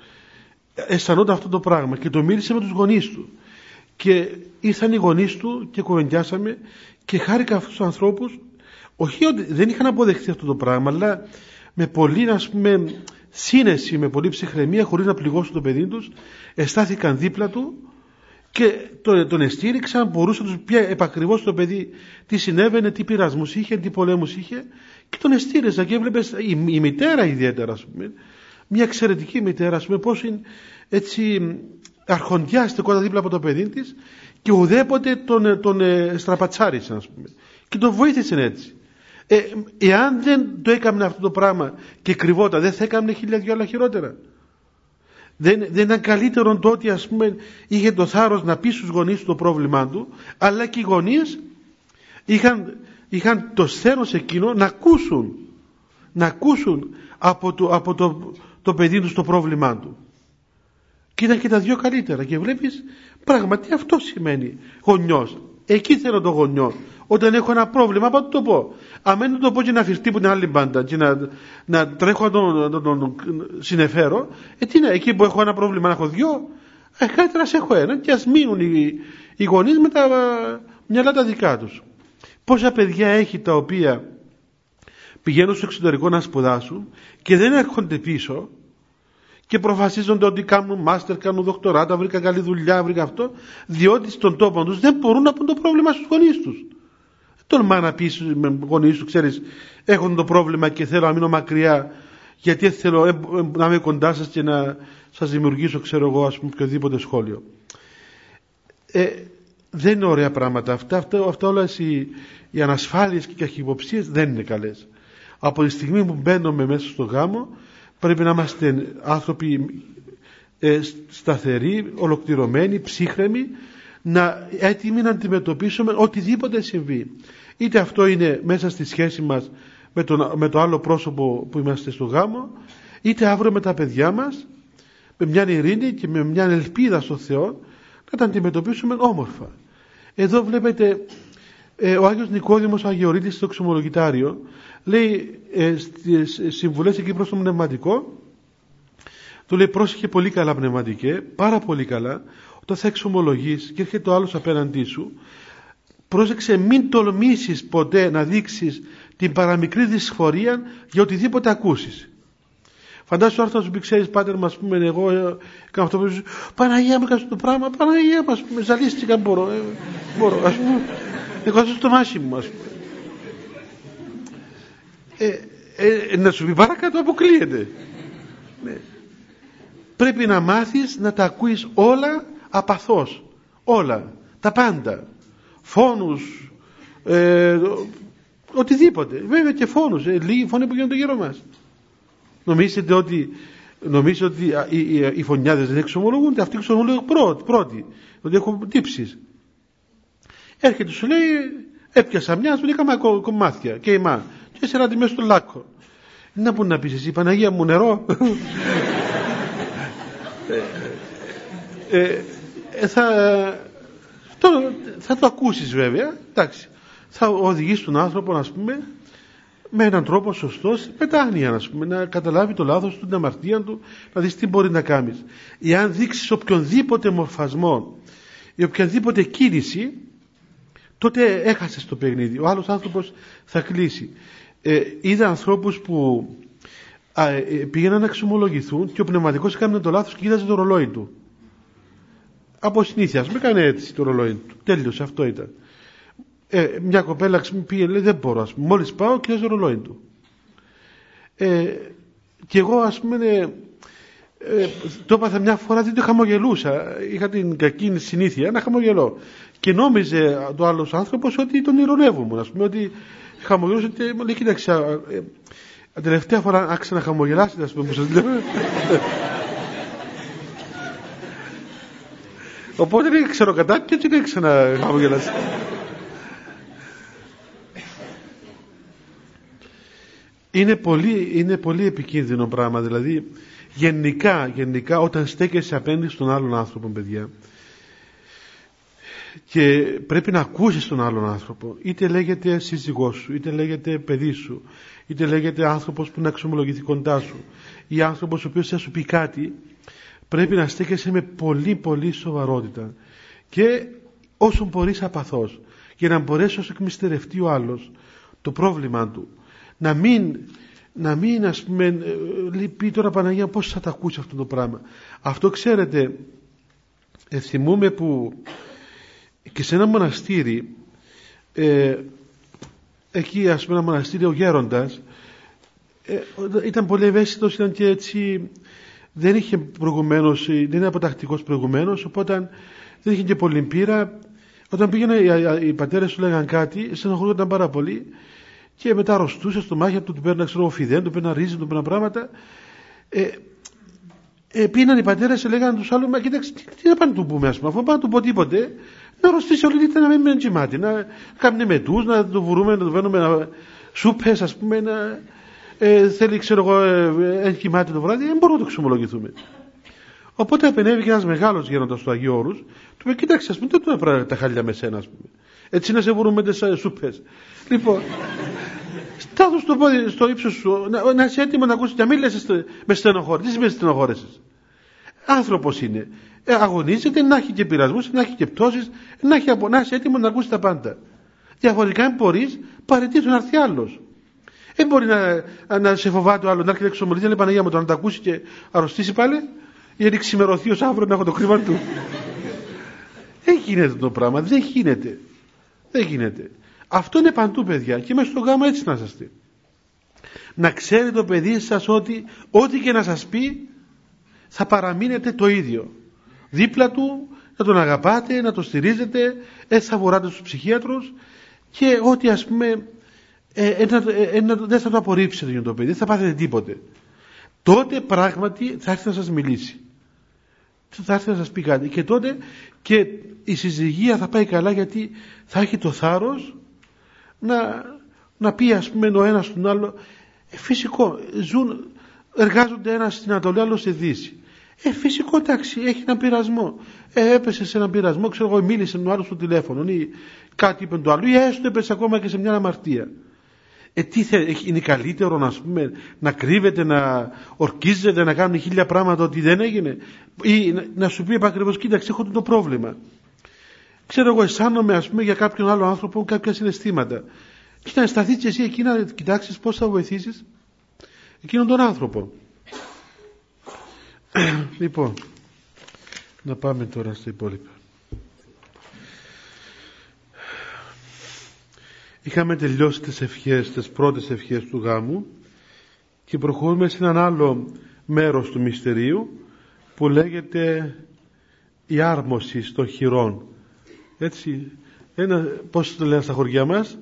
Αισθανόταν αυτό το πράγμα και το μίλησε με τους γονείς του. Και ήρθαν οι γονείς του και κουβεντιάσαμε και χάρηκα αυτούς τους ανθρώπους. Όχι ότι δεν είχαν αποδεχθεί αυτό το πράγμα, αλλά με πολύ, ας πούμε, σύνεση, με πολύ ψυχραιμία, χωρίς να πληγώσουν το παιδί τους, εστάθηκαν δίπλα του και τον εστήριξαν. Μπορούσαν να τους πει επακριβώς το παιδί τι συνέβαινε, τι πειρασμούς είχε, τι πολέμους είχε. Και τον εστήριζα και έβλεπε η μητέρα, ιδιαίτερα, ας πούμε, μια εξαιρετική μητέρα, ας πούμε, πώς είναι έτσι αρχοντιάστε κοντά δίπλα από το παιδί της και ουδέποτε τον στραπατσάρισαν, ας πούμε, και τον βοήθησαν έτσι. Εάν δεν το έκαμνε αυτό το πράγμα και κρυβόταν, δεν θα έκαμνε χίλια δυο άλλα χειρότερα. Δεν ήταν καλύτερο το ότι, ας πούμε, είχε το θάρρος να πει στους γονείς του το πρόβλημά του, αλλά και οι γονείς είχαν το σθένος εκείνο να ακούσουν, από το παιδί τους το πρόβλημά του. Και ήταν και τα δύο καλύτερα. Και βλέπεις, πράγματι αυτό σημαίνει γονιός. Εκεί θέλω το γονιό. Όταν έχω ένα πρόβλημα, πάντα το πω. Αμένου το πω και να φυρτεί που την άλλη μπάντα και να τρέχω να τον συνεφέρω. Τι είναι, εκεί που έχω ένα πρόβλημα να έχω δυο, καλύτερα σε έχω ένα και ας μείνουν οι γονείς με τα μυαλά τα δικά τους. Πόσα παιδιά έχει τα οποία πηγαίνουν στο εξωτερικό να σπουδάσουν και δεν έρχονται πίσω και προφασίζονται ότι κάνουν μάστερ, κάνουν δοκτοράτα, βρήκα καλή δουλειά, βρήκα αυτό, διότι στον τόπο τους δεν μπορούν να πούν το πρόβλημα στους γονείς τους. Δεν τολμά να πεις με γονείς του, ξέρεις, έχουν το πρόβλημα και θέλω να μείνω μακριά, γιατί θέλω να είμαι κοντά σας και να σας δημιουργήσω, ξέρω εγώ, ας πούμε, οποιοδήποτε σχόλιο. Δεν είναι ωραία πράγματα αυτά. Αυτά όλες οι ανασφάλειες και οι καχυποψίες δεν είναι καλές. Από τη στιγμή που μπαίνουμε μέσα στο γάμο πρέπει να είμαστε άνθρωποι σταθεροί, ολοκληρωμένοι, ψύχρεμοι, έτοιμοι να αντιμετωπίσουμε οτιδήποτε συμβεί. Είτε αυτό είναι μέσα στη σχέση μας με το άλλο πρόσωπο που είμαστε στο γάμο, είτε αύριο με τα παιδιά μας, με μια ειρήνη και με μια ελπίδα στο Θεό, να τα αντιμετωπίσουμε όμορφα. Εδώ βλέπετε ο Άγιος Νικόδημος Αγιορείτης στο Εξομολογητάριο λέει στις συμβουλές εκεί προς το πνευματικό, του λέει, πρόσεχε πολύ καλά πνευματικέ, πάρα πολύ καλά, όταν θα εξομολογείς και έρχεται ο άλλος απέναντί σου, πρόσεξε μην τολμήσεις ποτέ να δείξεις την παραμικρή δυσφορία για οτιδήποτε ακούσεις. Φαντάσου τώρα θα σου πει, ξέρεις πάτερ μας πούμε, εγώ κάνω αυτό που σου Παναγία μου έκανε το πράγμα, Παναγία μας πούμε, ζαλίστηκα, μπορώ, ας πούμε, εγώ στο μάσι μου, ας πούμε. Να σου πει παρακάτω, αποκλείεται. Ναι. Πρέπει να μάθεις να τα ακούεις όλα απαθώς, όλα, τα πάντα, φόνους, οτιδήποτε, βέβαια και φόνους, λίγοι φόνοι που γίνονται γύρω μας. Νομίζετε ότι οι φωνιάδες δεν εξομολογούνται, αυτοί εξομολογούν πρώτοι, ότι έχουν τύψεις. Έρχεται σου λέει, έπιασα μια, σου λέει καμά κομμάτια και ημά, και σεράντη μέσα στον λάκκο. Να πού να πεις εσύ, Παναγία μου νερό. Θα το ακούσεις βέβαια, εντάξει, θα οδηγείς τον άνθρωπο να πούμε με έναν τρόπο σωστό σε μετάνοια, να πούμε, να καταλάβει το λάθος του, την αμαρτία του, να δεις τι μπορεί να κάνεις. Εάν δείξεις οποιονδήποτε μορφασμό ή οποιαδήποτε κίνηση, τότε έχασες το παιχνίδι, ο άλλος άνθρωπος θα κλείσει. Είδα ανθρώπους που πήγαιναν να εξομολογηθούν και ο πνευματικός έκανε το λάθος και κοίταζε το ρολόι του. Από συνήθεια, με έκανε έτσι το ρολόι του. Τέλειωσε, αυτό ήταν. Μια κοπέλα πήγε, λέει, δεν μπορώ, ας πούμε. Μόλις πάω, κοίταζε το ρολόι του. Και εγώ, ας πούμε, το έπαθα μια φορά, δεν το χαμογελούσα. Είχα την κακή συνήθεια να χαμογελώ. Και νόμιζε το άλλος άνθρωπος ότι τον ειρωνεύομαι, ας πούμε, ότι χαμογελούσε και μου λέει, κοίταξε, τελευταία φορά άξιζε να χαμογελάσετε, ας πούμε, που σας λέω. Οπότε δεν ξέρω κατά και έτσι δεν ξανά χαμογελάσει. Είναι πολύ επικίνδυνο πράγμα, δηλαδή γενικά όταν στέκεσαι απέναντι στον άλλον άνθρωπο, παιδιά, και πρέπει να ακούσεις τον άλλον άνθρωπο, είτε λέγεται σύζυγός σου, είτε λέγεται παιδί σου, είτε λέγεται άνθρωπος που να εξομολογηθεί κοντά σου ή άνθρωπος ο οποίος θα σου πει κάτι, πρέπει να στέκεσαι με πολύ σοβαρότητα και όσο μπορείς απαθώς, για να μπορέσει όσο εκμυστερευτεί ο άλλος το πρόβλημα του, να μην ας πούμε πει τώρα Παναγία πώς θα τα ακούσει αυτό το πράγμα. Αυτό ξέρετε, θυμούμε που και σε ένα μοναστήρι, εκεί ας πούμε ένα μοναστήρι, ο γέροντας ήταν πολύ ευαίσθητος, ήταν και έτσι, δεν είχε προηγουμένως, δεν ήταν αποτακτικός προηγουμένως, οπότε δεν είχε και πολλή πείρα. Όταν πήγαινε οι πατέρες του λέγαν κάτι, στενοχωρούνταν πάρα πολύ και μετά αρρωστούσε στο μάχη του, του παίρναν ξέρω φιδέν, του παίρναν ρύζι, του παίρναν πράγματα. Πήγαιναν οι πατέρες, λέγαν τους άλλους, μα κοίταξε, τι να πάνε να του πούμε, ας πούμε, αφού πάνε να του πω τίποτε, να αρρωστήσει όλη την να μην μένει τζιμάτι, να κάνουν μετούς, να το βουρούμε, να το βαίνουμε σούπες, ας πούμε, να... θέλει, ξέρω εγώ, έχει κοιμάται το βράδυ, δεν μπορούμε να το εξομολογηθούμε. Οπότε επενέβη και ένας μεγάλος γέροντας του Αγίου Όρους, του είπε: κοίταξε, ας πούμε, δεν του έπρεπε τα χάλια με σένα, ας πούμε. Έτσι να σε βρούμε τις σούπες. Λοιπόν, στάθου στο πόδι, στο ύψος σου, να είσαι έτοιμο να ακούσει, να μην λες με στενοχώρησες. Τι με στενοχώρησες. Άνθρωπος είναι. Αγωνίζεται, να έχει και πειρασμούς, να έχει και πτώσεις, να είσαι έτοιμο να ακούσει τα πάντα. Διαφορετικά, αν μπορείς, παραιτήσου να έρθει άλλος. Δεν μπορεί να σε φοβάται ο άλλος, να έρχεται εξομολογητή, λέει Παναγία μου, το να τα ακούσει και αρρωστήσει πάλι, ή να ξημερωθεί ως αύριο να έχω το κρίμα του. Δεν γίνεται το πράγμα, δεν γίνεται. Αυτό είναι παντού, παιδιά, και μέσα στο γάμο έτσι να είσαστε. Να ξέρει το παιδί σας ότι ό,τι και να σας πει θα παραμείνετε το ίδιο. Δίπλα του, να τον αγαπάτε, να τον στηρίζετε, έτσι θα βουράτε στους ψυχίατρους και ό,τι ας πούμε. Δεν θα το απορρίψετε για το παιδί, δεν θα πάθετε τίποτε. Τότε πράγματι θα έρθει να σας μιλήσει, θα έρθει να σας πει κάτι, και τότε και η συζυγία θα πάει καλά, γιατί θα έχει το θάρρος να πει, ας πούμε, ο ένας στον άλλο. Φυσικό, ζουν, εργάζονται ένας στην Ανατολή, άλλος στη Δύση. Φυσικό, εντάξει, έχει έναν πειρασμό. Έπεσε σε έναν πειρασμό, ξέρω εγώ, μίλησε με τον άλλο στο τηλέφωνο ή κάτι είπε το άλλο, ή έστω έπεσε ακόμα και σε μια αμαρτία. Είναι καλύτερο να, πούμε, να κρύβεται, να ορκίζεται, να κάνει χίλια πράγματα ότι δεν έγινε, ή να σου πει επακριβώς, κοίταξε, έχω το πρόβλημα. Ξέρω εγώ, αισθάνομαι, ας πούμε, για κάποιον άλλο άνθρωπο κάποια συναισθήματα. Κοίτα, να σταθείς και εσύ εκεί να κοιτάξεις πώς θα βοηθήσεις εκείνον τον άνθρωπο. Λοιπόν, να πάμε τώρα στο υπόλοιπο. Είχαμε τελειώσει τις πρώτες ευχές του γάμου και προχωρούμε σε έναν άλλο μέρος του μυστηρίου που λέγεται η άρμωση των χειρών. Έτσι, πώς το λένε στα χωριά μας,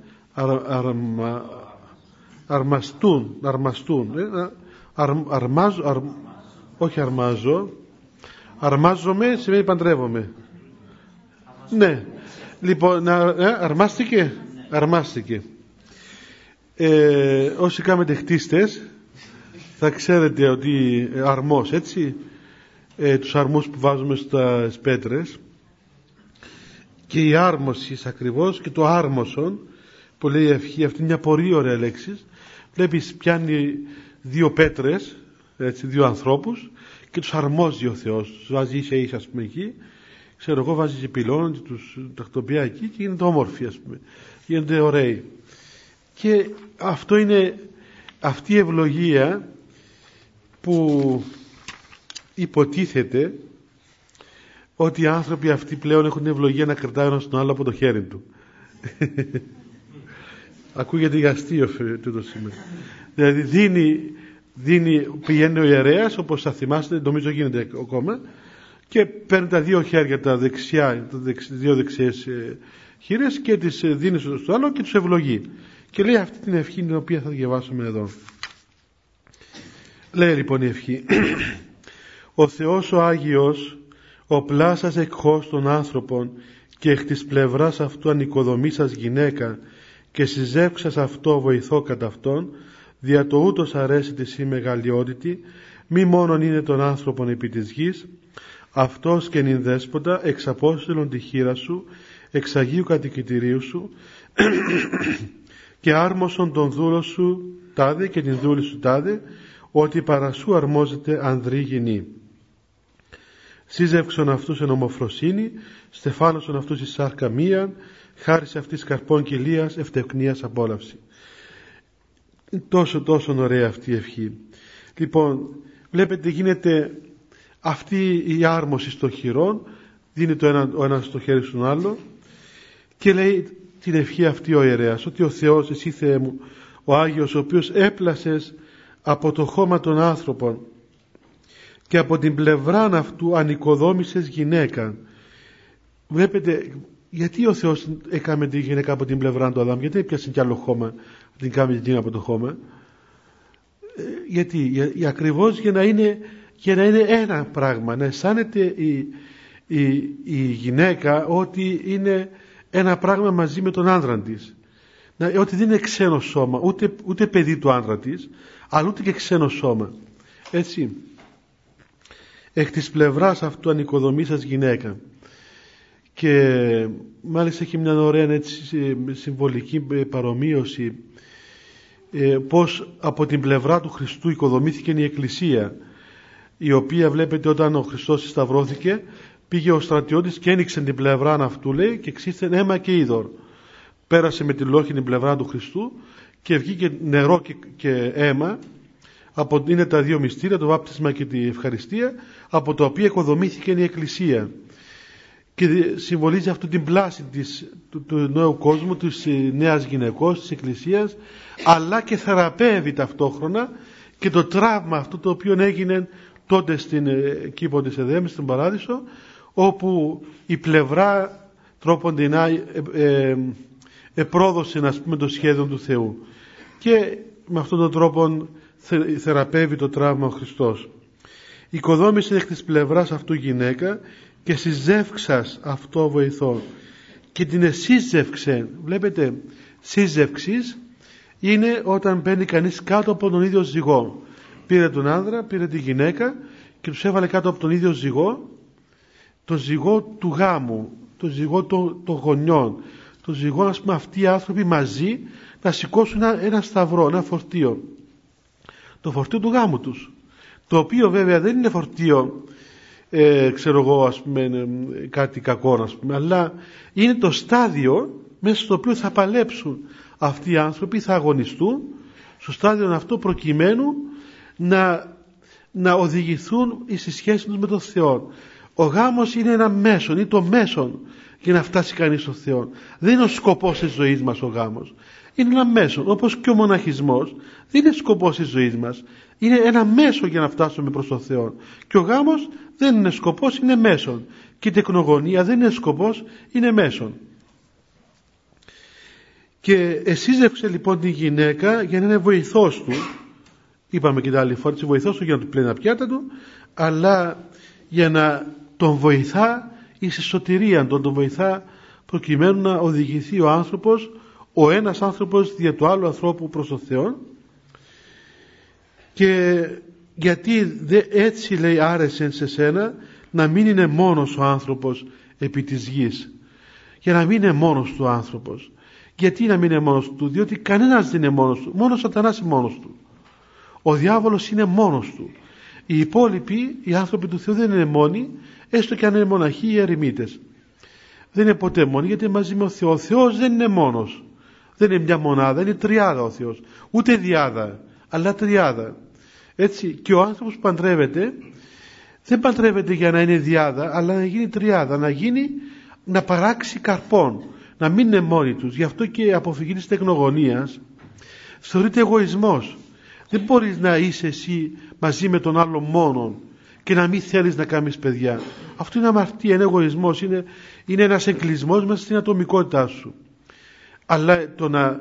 αρμάζομαι σημαίνει παντρεύομαι. Ναι, λοιπόν, αρμάστηκε. Αρμάστηκε. Όσοι κάμετε χτίστες θα ξέρετε ότι αρμός, έτσι, τους αρμούς που βάζουμε στις πέτρες, και η άρμωση ακριβώς, και το άρμοσον που λέει η ευχή, αυτή είναι μια πολύ ωραία λέξη. Βλέπεις, πιάνει δύο πέτρες, έτσι, δύο ανθρώπους, και τους αρμόζει ο Θεός, τους βάζει ίσα-ίσα, ας πούμε, εκεί. Ξέρω εγώ, βάζει και πυλών και τους τακτοποιεί εκεί και γίνεται όμορφοι, ας πούμε. Γίνονται ωραίοι. Και αυτό είναι αυτή η ευλογία που υποτίθεται ότι οι άνθρωποι αυτοί πλέον έχουν ευλογία να κρατάει ένας τον άλλο από το χέρι του. Ακούγεται για αστείο τούτο σήμερα. Δηλαδή πηγαίνει ο ιερέας, όπως θα θυμάστε, νομίζω γίνεται ακόμα, και παίρνει τα δύο χέρια, τα δεξιά, δύο δεξιές χείρες, και τις δίνει στο άλλο και τους ευλογεί. Και λέει αυτή την ευχή, την οποία θα διαβάσουμε εδώ. Λέει λοιπόν η ευχή: «Ο Θεός ο Άγιος, ο πλάσας εκχώς των άνθρωπων, και εκ της πλευράς αυτού ανοικοδομήσας γυναίκα, και συζεύξας αυτό βοηθώ κατά αυτόν, δια το ούτως αρέσει της η μεγαλειότητη, μη μόνον είναι των άνθρωπων επί της γης, αυτός και νυν δέσποτα, εξ απόστελον τη χείρα σου, εξ Αγίου κατοικητηρίου σου, και άρμοσον τον δούλο σου τάδε και την δούλη σου τάδε, ότι παρά σου αρμόζεται ανδρή γενή. Σύζευξον αυτούς εν ομοφροσύνη, στεφάνωσον αυτούς η σάρκα μίαν, χάρισε αυτής καρπών κοιλίας, ευτεχνίας απόλαυση». Τόσο ωραία αυτή η ευχή. Λοιπόν, βλέπετε, γίνεται αυτή η άρμωση των χειρών, δίνει ο ένας το χέρι στον άλλο, και λέει την ευχή αυτή ο ιερέας, ότι ο Θεός, εσύ Θεέ μου, ο Άγιος, ο οποίος έπλασες από το χώμα των άνθρωπων και από την πλευράν αυτού ανοικοδόμησες γυναίκα. Βλέπετε, γιατί ο Θεός έκαμε τη γυναίκα από την πλευρά του Αδάμ, γιατί έπιασε κι άλλο χώμα, την κάμε την από το χώμα? Γιατί, ακριβώς για να είναι ένα πράγμα, να αισθάνεται η γυναίκα ότι είναι ένα πράγμα μαζί με τον άντρα της. Ότι δεν είναι ξένο σώμα, ούτε παιδί του άντρα της, αλλά ούτε και ξένο σώμα. Έτσι. Εκ της πλευράς αυτού ανοικοδομήσας γυναίκα. Και μάλιστα έχει μια ωραία, έτσι, συμβολική παρομοίωση, πως από την πλευρά του Χριστού οικοδομήθηκε η Εκκλησία, η οποία, βλέπετε, όταν ο Χριστός σταυρώθηκε, πήγε ο στρατιώτης και ένοιξε την πλευρά αυτού, λέει, και ξύσθεν αίμα και είδωρ. Πέρασε με τη λόχινη πλευρά του Χριστού και βγήκε νερό και αίμα, είναι τα δύο μυστήρια, το βάπτισμα και τη ευχαριστία, από τα οποία οικοδομήθηκε η Εκκλησία. Και συμβολίζει αυτή την πλάση του νέου κόσμου, της νέας γυναικός, της Εκκλησίας, αλλά και θεραπεύει ταυτόχρονα και το τραύμα αυτό το οποίο έγινε τότε στην κήπο της Εδέμη, στον Παράδεισο, όπου η πλευρά τρόποντινά επρόδωσε, να πούμε, το σχέδιο του Θεού, και με αυτόν τον τρόπο θεραπεύει το τραύμα ο Χριστός. «Οικοδόμησε εκ της πλευράς αυτού γυναίκα, και συζεύξας αυτό βοηθώ, και την εσύζευξε». Βλέπετε, σύζευξης είναι όταν μπαίνει κανείς κάτω από τον ίδιο ζυγό. Πήρε τον άνδρα, πήρε τη γυναίκα και τους έβαλε κάτω από τον ίδιο ζυγό, το ζυγό του γάμου, το ζυγό των γονιών, το ζυγό, ας πούμε, αυτοί οι άνθρωποι μαζί να σηκώσουν ένα σταυρό, ένα φορτίο, το φορτίο του γάμου τους, το οποίο βέβαια δεν είναι φορτίο, ξέρω εγώ, ας πούμε, κάτι κακό, ας πούμε, αλλά είναι το στάδιο μέσα στο οποίο θα παλέψουν αυτοί οι άνθρωποι, θα αγωνιστούν στο στάδιο αυτό προκειμένου να να οδηγηθούν στη σχέση τους με τον Θεό. Ο γάμος είναι ένα μέσον ή το μέσον για να φτάσει κανείς στον Θεό. Δεν είναι ο σκοπός της ζωής μας ο γάμος. Είναι ένα μέσο, όπως και ο μοναχισμός δεν είναι σκοπός της ζωής μας. Είναι ένα μέσο για να φτάσουμε προς τον Θεό. Και ο γάμος δεν είναι σκοπός, είναι μέσον. Και η τεκνογωνία δεν είναι σκοπός, είναι μέσον. Και εσύζευξε λοιπόν τη γυναίκα για να είναι βοηθός του. Είπαμε και τα άλλη φορά, βοηθός του για να του πλένει τα πιάτα του, αλλά για να τον βοηθά εις σωτηρία, τον βοηθά προκειμένου να οδηγηθεί ο άνθρωπος, ο ένας άνθρωπος δια του άλλου ανθρώπου προς τον Θεό. Και γιατί έτσι λέει άρεσε σε σένα να μην είναι μόνος ο άνθρωπος επί της γης, για να μην είναι μόνος του άνθρωπος. Γιατί να μην είναι μόνος του? Διότι κανένας δεν είναι μόνος του. Μόνος ο Σατανάς είναι μόνος του. Ο διάβολος είναι μόνος του. Οι υπόλοιποι, οι άνθρωποι του Θεού δεν είναι μόνοι, έστω και αν είναι μοναχοί ή ερημίτες. Δεν είναι ποτέ μόνοι, γιατί μαζί με ο Θεός. Ο Θεός δεν είναι μόνος. Δεν είναι μια μονάδα, είναι τριάδα ο Θεός. Ούτε διάδα, αλλά τριάδα. Έτσι, και ο άνθρωπος που παντρεύεται, δεν παντρεύεται για να είναι διάδα, αλλά να γίνει τριάδα, να παράξει καρπών. Να μην είναι μόνοι τους. Γι' αυτό και η αποφυγή της τεκνογωνίας θεωρείται εγωισμός. Δεν μπορείς να είσαι εσύ μαζί με τον άλλο μόνον και να μην θέλεις να κάνεις παιδιά. Αυτό είναι αμαρτία, είναι εγωισμός, είναι ένας εγκλεισμός μέσα στην ατομικότητά σου. Αλλά το να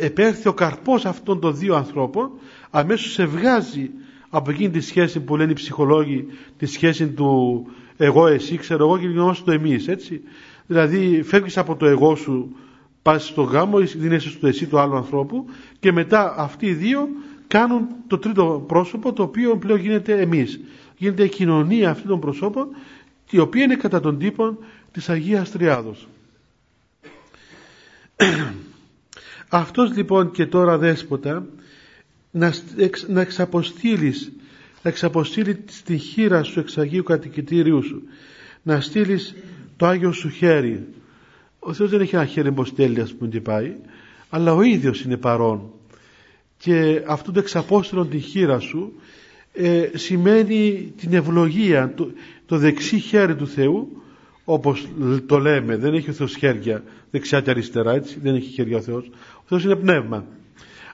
επέρθει ο καρπός αυτών των δύο ανθρώπων αμέσως σε βγάζει από εκείνη τη σχέση που λένε οι ψυχολόγοι, τη σχέση του εγώ, εσύ, ξέρω εγώ και γινόμαστε το εμείς, έτσι. Δηλαδή φεύγεις από το εγώ σου, πας στο γάμο, δίνεσαι στο εσύ του άλλου ανθρώπου και μετά αυτοί οι δύο κάνουν το τρίτο πρόσωπο, το οποίο πλέον γίνεται εμείς. Γίνεται η κοινωνία αυτών των προσώπων, η οποία είναι κατά τον τύπο της Αγίας Τριάδος. Αυτός λοιπόν και τώρα δέσποτα να εξαποστείλει την χείρα σου εξ Αγίου Κατοικητήριου σου, να στείλεις το Άγιο σου χέρι. Ο Θεός δεν έχει ένα χέρι που στέλνει, ας πούμε, τι πάει, αλλά ο ίδιος είναι παρόν. Και αυτό το εξαπόστειλον τη χείρα σου σημαίνει την ευλογία, το δεξί χέρι του Θεού, όπως το λέμε. Δεν έχει ο Θεός χέρια δεξιά και αριστερά, έτσι, δεν έχει χέρια ο Θεός. Ο Θεός είναι πνεύμα,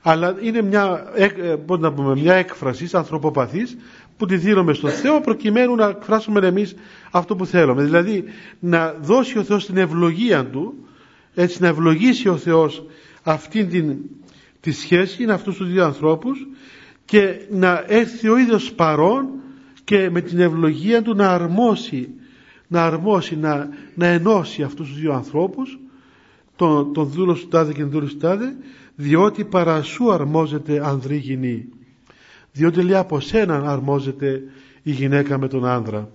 αλλά είναι μια έκφραση ανθρωποπαθής που τη δίνουμε στον Θεό προκειμένου να εκφράσουμε εμείς αυτό που θέλουμε. Δηλαδή να δώσει ο Θεός την ευλογία του, έτσι, να ευλογήσει ο Θεός αυτήν τη σχέση, αυτούς τους δύο ανθρώπους, και να έρθει ο ίδιος παρόν και με την ευλογία του να αρμόσει, να ενώσει αυτούς τους δύο ανθρώπους, τον δούλο του τάδε και τον δούλο του τάδε, διότι παρά σου αρμόζεται ανδρή γυνή. Διότι λέει από σέναν αρμόζεται η γυναίκα με τον άνδρα.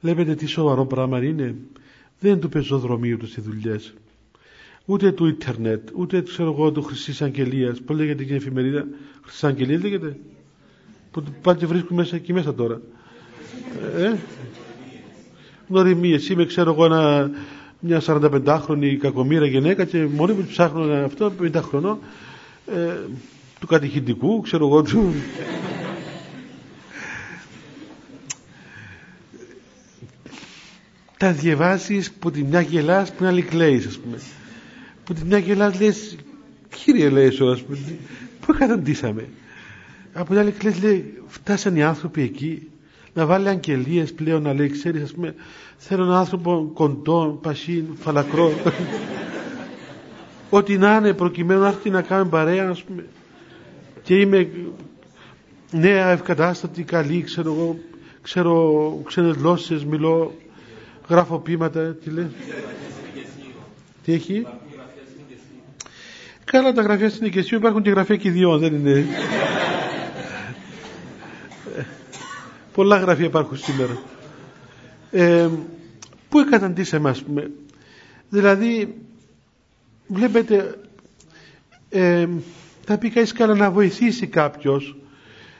Βλέπετε τι σοβαρό πράγμα είναι. Δεν είναι του πεζοδρομίου του οι δουλειές, ούτε του ίντερνετ, ούτε ξέρω εγώ του Χρυσής Αγγελίας. Πώς λέγεται η εφημερίδα? Χρυσής Αγγελίας λέγεται, που πάντα βρίσκουμε μέσα εκεί μέσα τώρα. Γνωριμίες. Είμαι ξέρω εγώ μια 45χρονη κακομοίρα γυναίκα και μόνοι που ψάχνουν αυτό 50 χρονών του κατηχητικού, ξέρω εγώ του. Τα διαβάζεις, που τη μια γελάς, που την άλλη κλαίεις, ας πούμε. Που τη μια γελάς λες, Κύριε, λες, ας πούμε, πού καταντήσαμε. Από την άλλη κλαίς, λέει, φτάσαν οι άνθρωποι εκεί. Να βάλει αγγελίες πλέον, να λέει, ξέρεις, ας πούμε, θέλω έναν άνθρωπο κοντό, πασίν, φαλακρό. Ό,τι να είναι, προκειμένου να έρθει να κάνει παρέα, ας πούμε. Και είμαι νέα, ευκατάστατη, καλή, ξέρω εγώ, ξέρω ξένες γλώσσες, μιλώ, γράφω ποίηματα, τι λέει. Τι έχει. Καλά, τα γραφεία στην οικεσία, υπάρχουν και γραφεία κηδιών, δεν είναι. Πολλά γραφεία υπάρχουν σήμερα. Πού εκαταντήσαμε, ας πούμε. Δηλαδή, βλέπετε, θα πει κανείς καλά να βοηθήσει κάποιος,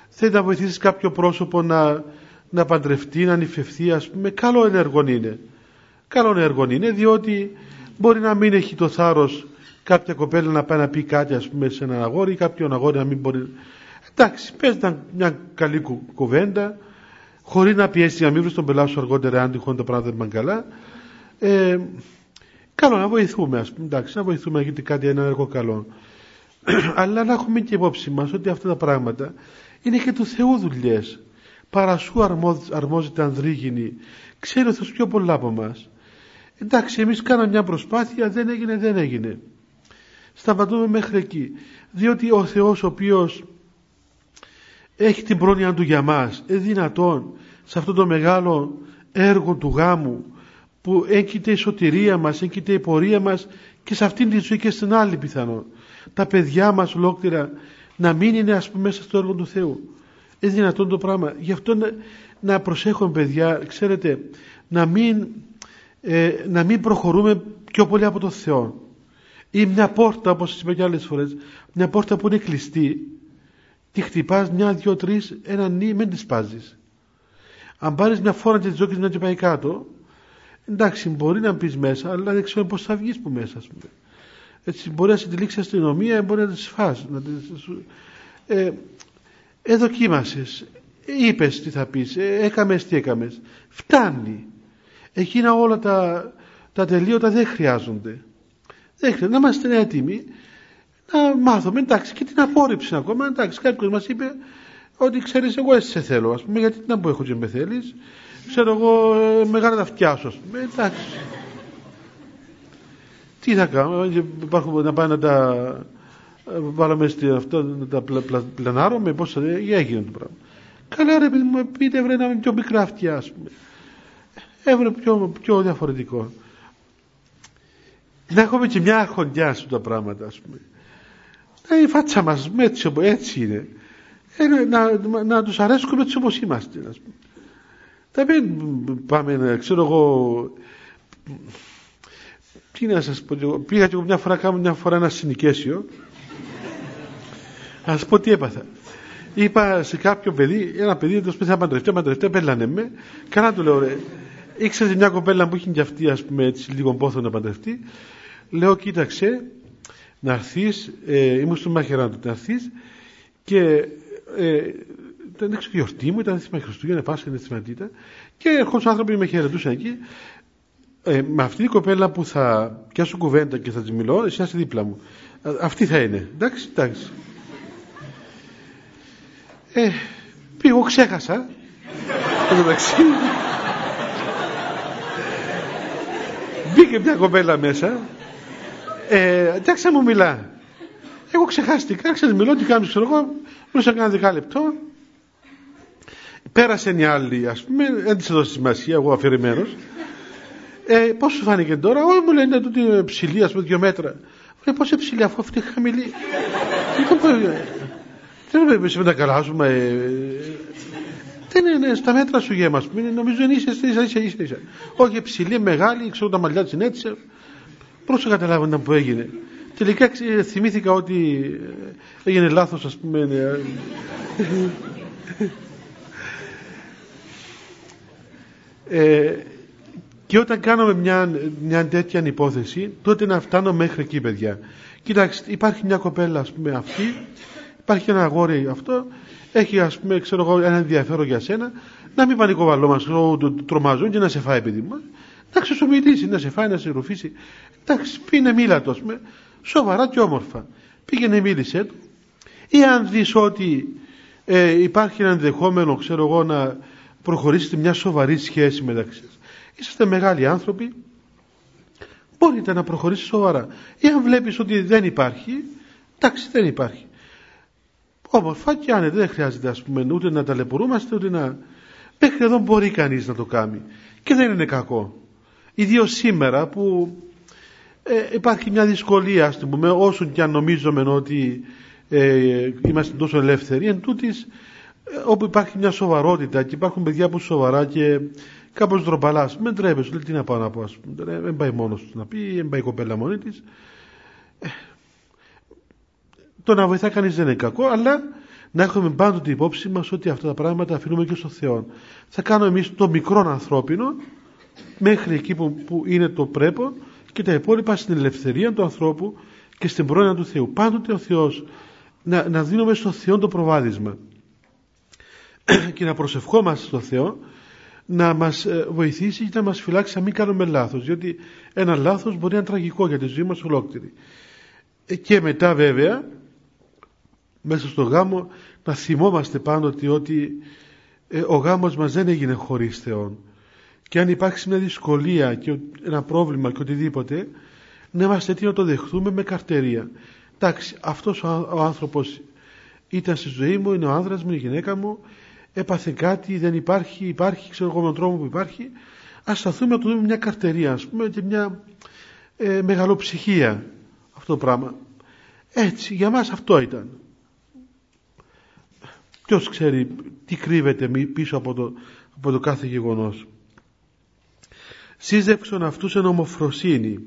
θέλει να βοηθήσει κάποιο πρόσωπο να παντρευτεί, να νηφευθεί, ας πούμε. Καλό ενεργό είναι. Καλό ενεργό είναι, διότι μπορεί να μην έχει το θάρρος κάποια κοπέλα να πάει να πει κάτι, ας πούμε, σε έναν αγόρι, ή κάποιον αγόρι να μην μπορεί. Εντάξει, πες μια καλή κουβέντα, χωρίς να πιέσει για μήπως τον πελάσου αργότερα, αν τυχόν τα πράγματα δεν καλά. Καλό να βοηθούμε, ας πούμε, εντάξει, να βοηθούμε να γίνει κάτι, ένα έργο καλό. Αλλά να έχουμε και υπόψη μας ότι αυτά τα πράγματα είναι και του Θεού δουλειές. Παρασού αρμόζεται ανδρίγινη. Ξέρει ο Θεός πιο πολλά από μας. Εντάξει, εμείς κάναμε μια προσπάθεια, δεν έγινε. Σταματούμε μέχρι εκεί. Διότι ο Θεός, ο οποίος έχει την πρόνοια του για μας, δυνατόν σε αυτό το μεγάλο έργο του γάμου, που έγκυται η σωτηρία μας, έγκυται η πορεία μας και σε αυτήν τη ζωή και στην άλλη πιθανόν. Τα παιδιά μας ολόκληρα να μην είναι, ας πούμε, μέσα στο έργο του Θεού. Είναι δυνατόν το πράγμα. Γι' αυτό να προσέχουμε, παιδιά, ξέρετε, να μην προχωρούμε πιο πολύ από τον Θεό. Ή μια πόρτα, όπως σας είπα και άλλες φορές, μια πόρτα που είναι κλειστή, τη χτυπάς μια, δυο, τρεις, έναν νι, μην τη σπάζεις. Αν πάρεις μια φόρα και τη ζώκεις να και πάει κάτω, εντάξει, μπορεί να μπεις μέσα, αλλά δεν ξέρουμε πώς θα βγεις που μέσα, ας πούμε. Έτσι, μπορεί να σε τυλίξει αστυνομία, μπορεί να τη φας. Δοκίμασες, είπες τι θα πεις, έκαμες τι έκαμες. Φτάνει. Εκείνα όλα τα τελείωτα δεν χρειάζονται. Να είμαστε έτοιμοι να μάθουμε, εντάξει, και την απόρριψη ακόμα. Εντάξει, κάποιος μας είπε ότι ξέρεις, εγώ έτσι σε θέλω, ας πούμε, γιατί να πω έχω και με θέλεις. Ξέρω εγώ, μεγάλα τα αυτιά σου, ας πούμε, εντάξει. Τι θα κάνουμε, υπάρχουν να πάμε να τα βάλαμε στην αυτά, να τα πλανάρουμε, πώς θα έγινε το πράγμα. Καλά ρε παιδί μου, πείτε βρε να είναι πιο μικρά αυτιά, ας πούμε. Έβρε πιο διαφορετικό. Να έχουμε και μια αρχοντιά σου τα πράγματα, ας πούμε. Η φάτσα μας έτσι είναι. Να τους αρέσκουμε έτσι όπως είμαστε, ας πούμε. Θα μην πάμε, ξέρω εγώ, τι να σας πω, πήγα και εγώ μια φορά ένα συνοικέσιο, να σας πω τι έπαθα. Είπα σε κάποιο παιδί, ένα παιδί το σπίτι θα παντρευτεί, πέλανε με, κανά του λέω, ρε, ήξερε μια κοπέλα που είχε και αυτή, ας πούμε, έτσι λίγο πόθο να παντρευτεί, λέω, κοίταξε, να έρθεις, ήμουν στον Μαχαιράντο, να έρθεις και... Ήταν έξω γιορτή μου, ήταν θύμα Χριστούγεννα, Πάσχα, θυματίτα, και ερχόντουσαν άνθρωποι με χαιρετούσαν εκεί. Με αυτή την κοπέλα που θα πιάσω κουβέντα και θα τη μιλώ, εσύ να είσαι δίπλα μου. Αυτή θα είναι. Εντάξει. Πήγω, ξέχασα. Εντάξει. Μπήκε μια κοπέλα μέσα. Εντάξει, να μου μιλά. Εγώ ξεχάστηκα, μιλώ, τι κάνω, ξέρω εγώ. Μιλούσα κανένα 10 λεπτό. Πέρασε η άλλη, ας πούμε, δεν της έδωσε σημασία, εγώ αφηρημένος. Πώς σου φάνηκε τώρα, όλοι μου λένε ότι είναι ψηλή, ας πούμε, 2 μέτρα. Λέει, πώς είναι ψηλή, αφού αυτή είναι χαμηλή. Δεν πρέπει να καλάσουμε. Δεν είναι στα μέτρα σου γέμα, ας πούμε, νομίζω είναι ίσα. Όχι, ψηλή, μεγάλη, ξέρω τα μαλλιά της είναι έτσι. Πώς το καταλάβαινα που έγινε. Τελικά θυμήθηκα ότι έγινε λάθος, ας πούμε. Και όταν κάνουμε μια τέτοια υπόθεση, τότε να φτάνω μέχρι εκεί, παιδιά. Κοιτάξτε, υπάρχει μια κοπέλα, ας πούμε, αυτή, υπάρχει ένα αγόρι αυτό, έχει, ας πούμε, ξέρω εγώ, ένα ενδιαφέρον για σένα, να μην πανικοβαλόμαστε, τρομάζουν και να σε φάει, παιδί μου. Εντάξει, σου μιλήσει, να σε φάει, να σε ρουφήσει. Εντάξει, πήγαινε μίλα του, ας πούμε, σοβαρά και όμορφα. Πήγαινε μίλησε του, ή αν δεις ότι υπάρχει ένα ενδεχόμενο, ξέρω εγώ, να προχωρήσετε μια σοβαρή σχέση μεταξύ σας. Είσαστε μεγάλοι άνθρωποι, μπορείτε να προχωρήσει σοβαρά. Εάν βλέπεις ότι δεν υπάρχει, εντάξει, δεν υπάρχει. Όμορφα και άνετα, δεν χρειάζεται, ας πούμε, ούτε να ταλαιπωρούμαστε, ούτε να... Μέχρι εδώ μπορεί κανείς να το κάνει. Και δεν είναι κακό. Ιδίως σήμερα που υπάρχει μια δυσκολία, ας πούμε, όσον και αν νομίζουμε ότι είμαστε τόσο ελεύθεροι, εν τούτης, όπου υπάρχει μια σοβαρότητα και υπάρχουν παιδιά που σοβαρά και κάπως ντροπαλά, με τρέπεσαι, λέει τι να πάω να πω, δεν πάει μόνος του να πει, δεν πάει η κοπέλα μόνη της. Το να βοηθά κανείς δεν είναι κακό, αλλά να έχουμε πάντοτε υπόψη μας ότι αυτά τα πράγματα αφήνουμε και στον Θεό. Θα κάνουμε εμείς το μικρό ανθρώπινο μέχρι εκεί που είναι το πρέπον και τα υπόλοιπα στην ελευθερία του ανθρώπου και στην πρόνοια του Θεού. Πάντοτε ο Θεός να δίνουμε στο Θεό το προβάδισμα και να προσευχόμαστε στο Θεό να μας βοηθήσει και να μας φυλάξει να μην κάνουμε λάθος, διότι ένα λάθος μπορεί να είναι τραγικό για τη ζωή μας ολόκληρη. Και μετά βέβαια μέσα στο γάμο να θυμόμαστε πάντοτε ότι ο γάμος μας δεν έγινε χωρίς Θεόν, και αν υπάρξει μια δυσκολία και ένα πρόβλημα και οτιδήποτε, να είμαστε έτοιμοι να το δεχθούμε με καρτερία. Εντάξει, αυτός ο άνθρωπος ήταν στη ζωή μου, είναι ο άνδρας μου, η γυναίκα μου, έπαθε κάτι, δεν υπάρχει, ξέρω εγώ με τον τρόπο που υπάρχει, ας σταθούμε να του δούμε μια καρτερία, ας πούμε, και μια μεγαλοψυχία, αυτό το πράγμα. Έτσι, για μας αυτό ήταν. Ποιος ξέρει τι κρύβεται πίσω από το κάθε γεγονός. Σύζευξον αυτούς εν ομοφροσύνη,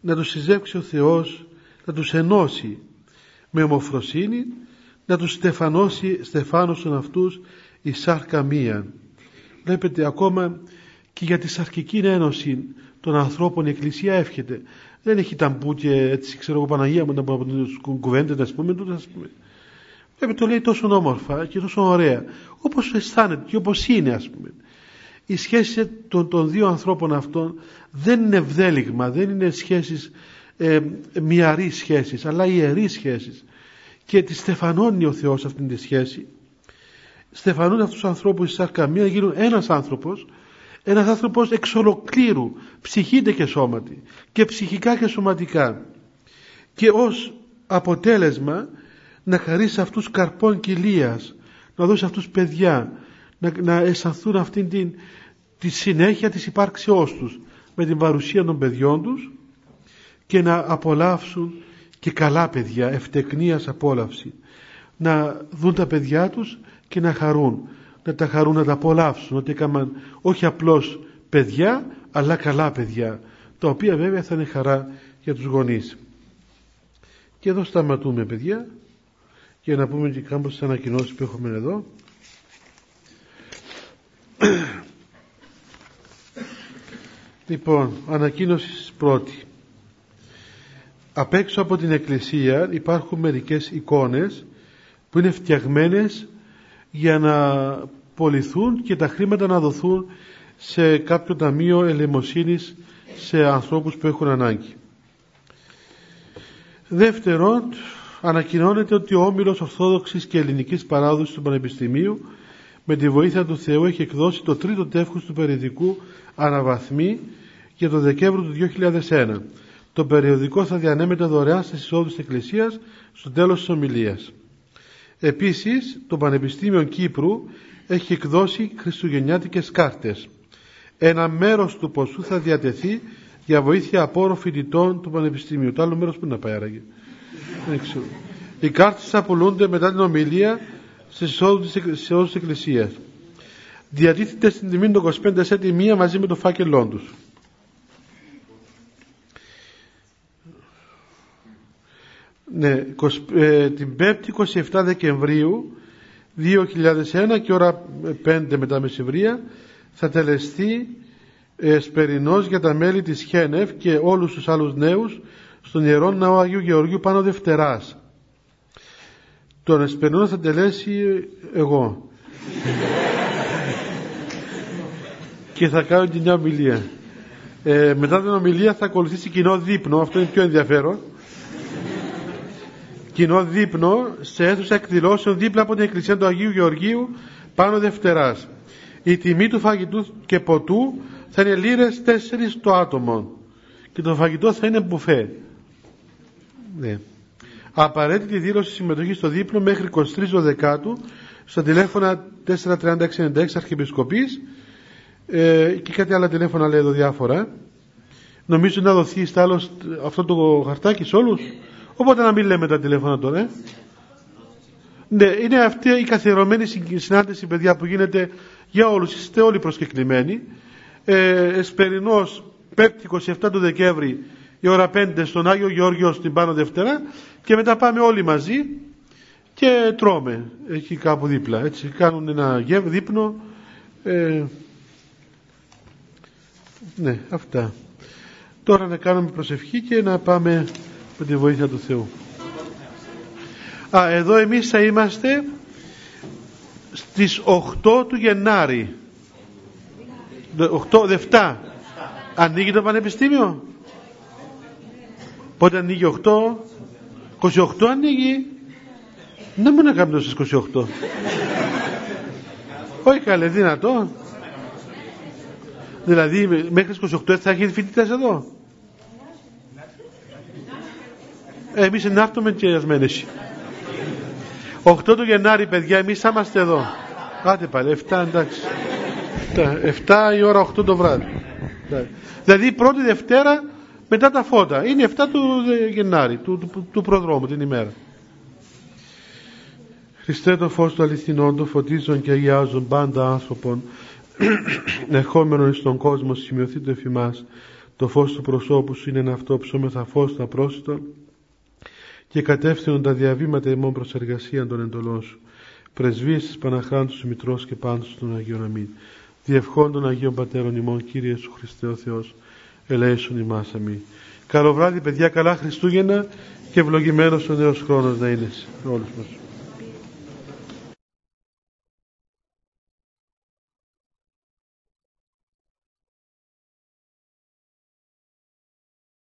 να τους συζεύξει ο Θεός, να τους ενώσει με ομοφροσύνη, να τους στεφανώσει, στεφάνωσον αυτούς η σάρκα μία. Βλέπετε, ακόμα και για τη σαρκική ένωση των ανθρώπων η Εκκλησία εύχεται. Δεν έχει ταμπού και έτσι, ξέρω εγώ, Παναγία μου, από τους κουβέντες, ας πούμε, Βλέπετε, το λέει τόσο όμορφα και τόσο ωραία, όπως αισθάνεται και όπως είναι, ας πούμε. Η σχέση των δύο ανθρώπων αυτών δεν είναι ευδέλιγμα, δεν είναι σχέσεις μυαρείς σχέσεις, αλλά ιερείς σχέσεις, και τη στεφανώνει ο Θεός αυτήν τη σχέση. Στεφανώνει αυτούς τους ανθρώπους η σάρκα μία, γίνουν ένας άνθρωπος εξ ολοκλήρου, ψυχείται και σώματι, και ψυχικά και σωματικά, και ως αποτέλεσμα να χαρίσει αυτούς καρπών κοιλίας, να δώσει αυτούς παιδιά, να αισθανθούν αυτήν τη συνέχεια της υπάρξεώς τους με την παρουσία των παιδιών τους, και να απολαύσουν και καλά παιδιά, ευτεκνίας απόλαυση, να δουν τα παιδιά τους και να χαρούν, να τα απολαύσουν, ότι έκαναν όχι απλώς παιδιά αλλά καλά παιδιά, τα οποία βέβαια θα είναι χαρά για τους γονείς. Και εδώ σταματούμε, παιδιά, για να πούμε και κάποιες ανακοινώσεις που έχουμε εδώ. Λοιπόν, ανακοίνωση πρώτη. Απ' έξω από την εκκλησία υπάρχουν μερικές εικόνες που είναι φτιαγμένες για να πολιθούν και τα χρήματα να δοθούν σε κάποιο ταμείο ελεημοσύνης σε ανθρώπους που έχουν ανάγκη. Δεύτερον, ανακοινώνεται ότι ο Όμιλος Ορθόδοξης και Ελληνικής Παράδοσης του Πανεπιστημίου με τη βοήθεια του Θεού έχει εκδώσει το τρίτο τεύχος του περιοδικού Αναβαθμή για τον Δεκέμβριο του 2001. Το περιοδικό θα διανέμεται δωρεάν στις εισόδους της Εκκλησίας στο τέλος της ομιλίας. Επίσης, το Πανεπιστήμιο Κύπρου έχει εκδώσει χριστουγεννιάτικες κάρτες. Ένα μέρος του ποσού θα διατεθεί για βοήθεια απόρροφων φοιτητών του Πανεπιστημίου. Το άλλο μέρος που να πάει άραγε. Οι κάρτες θα πουλούνται μετά την ομιλία στις εισόδους της Εκκλησίας. Διατίθεται στην τιμή των 25 σέτι μία μαζί με το φάκελό τους. Ναι, την 5η 27 Δεκεμβρίου 2001 και ώρα 5 μετά μεσημβρία θα τελεστεί σπερινός για τα μέλη της Χένευ και όλους τους άλλους νέους στον Ιερό Ναό Αγίου Γεωργίου Πάνω Δευτεράς. Τον εσπερινό θα τελέσει εγώ και θα κάνω και μια ομιλία. Μετά την ομιλία θα ακολουθήσει κοινό δείπνο, αυτό είναι πιο ενδιαφέρον. Κοινό δείπνο σε αίθουσα εκδηλώσεων δίπλα από την Εκκλησία του Αγίου Γεωργίου Πάνω Δευτεράς. Η τιμή του φαγητού και ποτού θα είναι λίρες 4 το άτομο και το φαγητό θα είναι μπουφέ. Ναι. Απαραίτητη δήλωση συμμετοχή στο δείπνο μέχρι 23 Δεκάτου στα τηλέφωνα 43696 Αρχιεπισκοπής και κάτι άλλα τηλέφωνα λέει εδώ διάφορα. Νομίζω να δοθεί στάλλος αυτό το χαρτάκι σε όλους. Οπότε να μην λέμε τα τηλέφωνα τώρα. Ναι, είναι αυτή η καθιερωμένη συνάντηση, παιδιά, που γίνεται για όλους. Είστε όλοι προσκεκλημένοι. Εσπερινός 5η 27 του Δεκέμβρη η ώρα 5 στον Άγιο Γεώργιο στην Πάνω Δευτέρα, και μετά πάμε όλοι μαζί και τρώμε εκεί κάπου δίπλα. Έτσι κάνουν ένα δείπνο. Ναι, αυτά. Τώρα να κάνουμε προσευχή και να πάμε με τη βοήθεια του Θεού. Εδώ εμείς θα είμαστε στις 8 του Γενάρη. 8 Δευτά. Ανοίγει το πανεπιστήμιο. Πότε ανοίγει 8? 28 ανοίγει. Δεν μπορεί να κάνουμε στις 28. Όχι καλέ, δυνατό. Δηλαδή μέχρι τις 28 θα έχει φοιτητές εδώ. Εμείς ενάρτουμε και ασμένες. 8 του Γενάρη παιδιά, εμείς θα είμαστε εδώ. Κάτε πάλι, 7 εντάξει. 7 η ώρα 8 το βράδυ. Δηλαδή πρώτη Δευτέρα μετά τα φώτα. Είναι 7 του Γενάρη, του προδρόμου την ημέρα. Χριστέ το φως του αληθινών, το φωτίζον και αγιάζον πάντα άνθρωπον, ερχόμενον εις τον κόσμο, σημειωθεί το εφ' ημάς. Το φως του προσώπου σου είναι ένα αυτό, ψώμεθα φως τα πρόσιτο και κατεύθυνον τα διαβήματα ημών προς εργασίαν των εντολών σου. Πρεσβείες της Παναχράντου σου Μητρός και πάντως των Αγίων αμήν. Διευχών των Αγίων Πατέρων ημών, Κύριε σου Χριστέ ο Θεός, ελέησον ημάς αμήν. Καλό βράδυ παιδιά, καλά Χριστούγεννα και ευλογημένος ο νέος χρόνος να είναι σε όλους μας.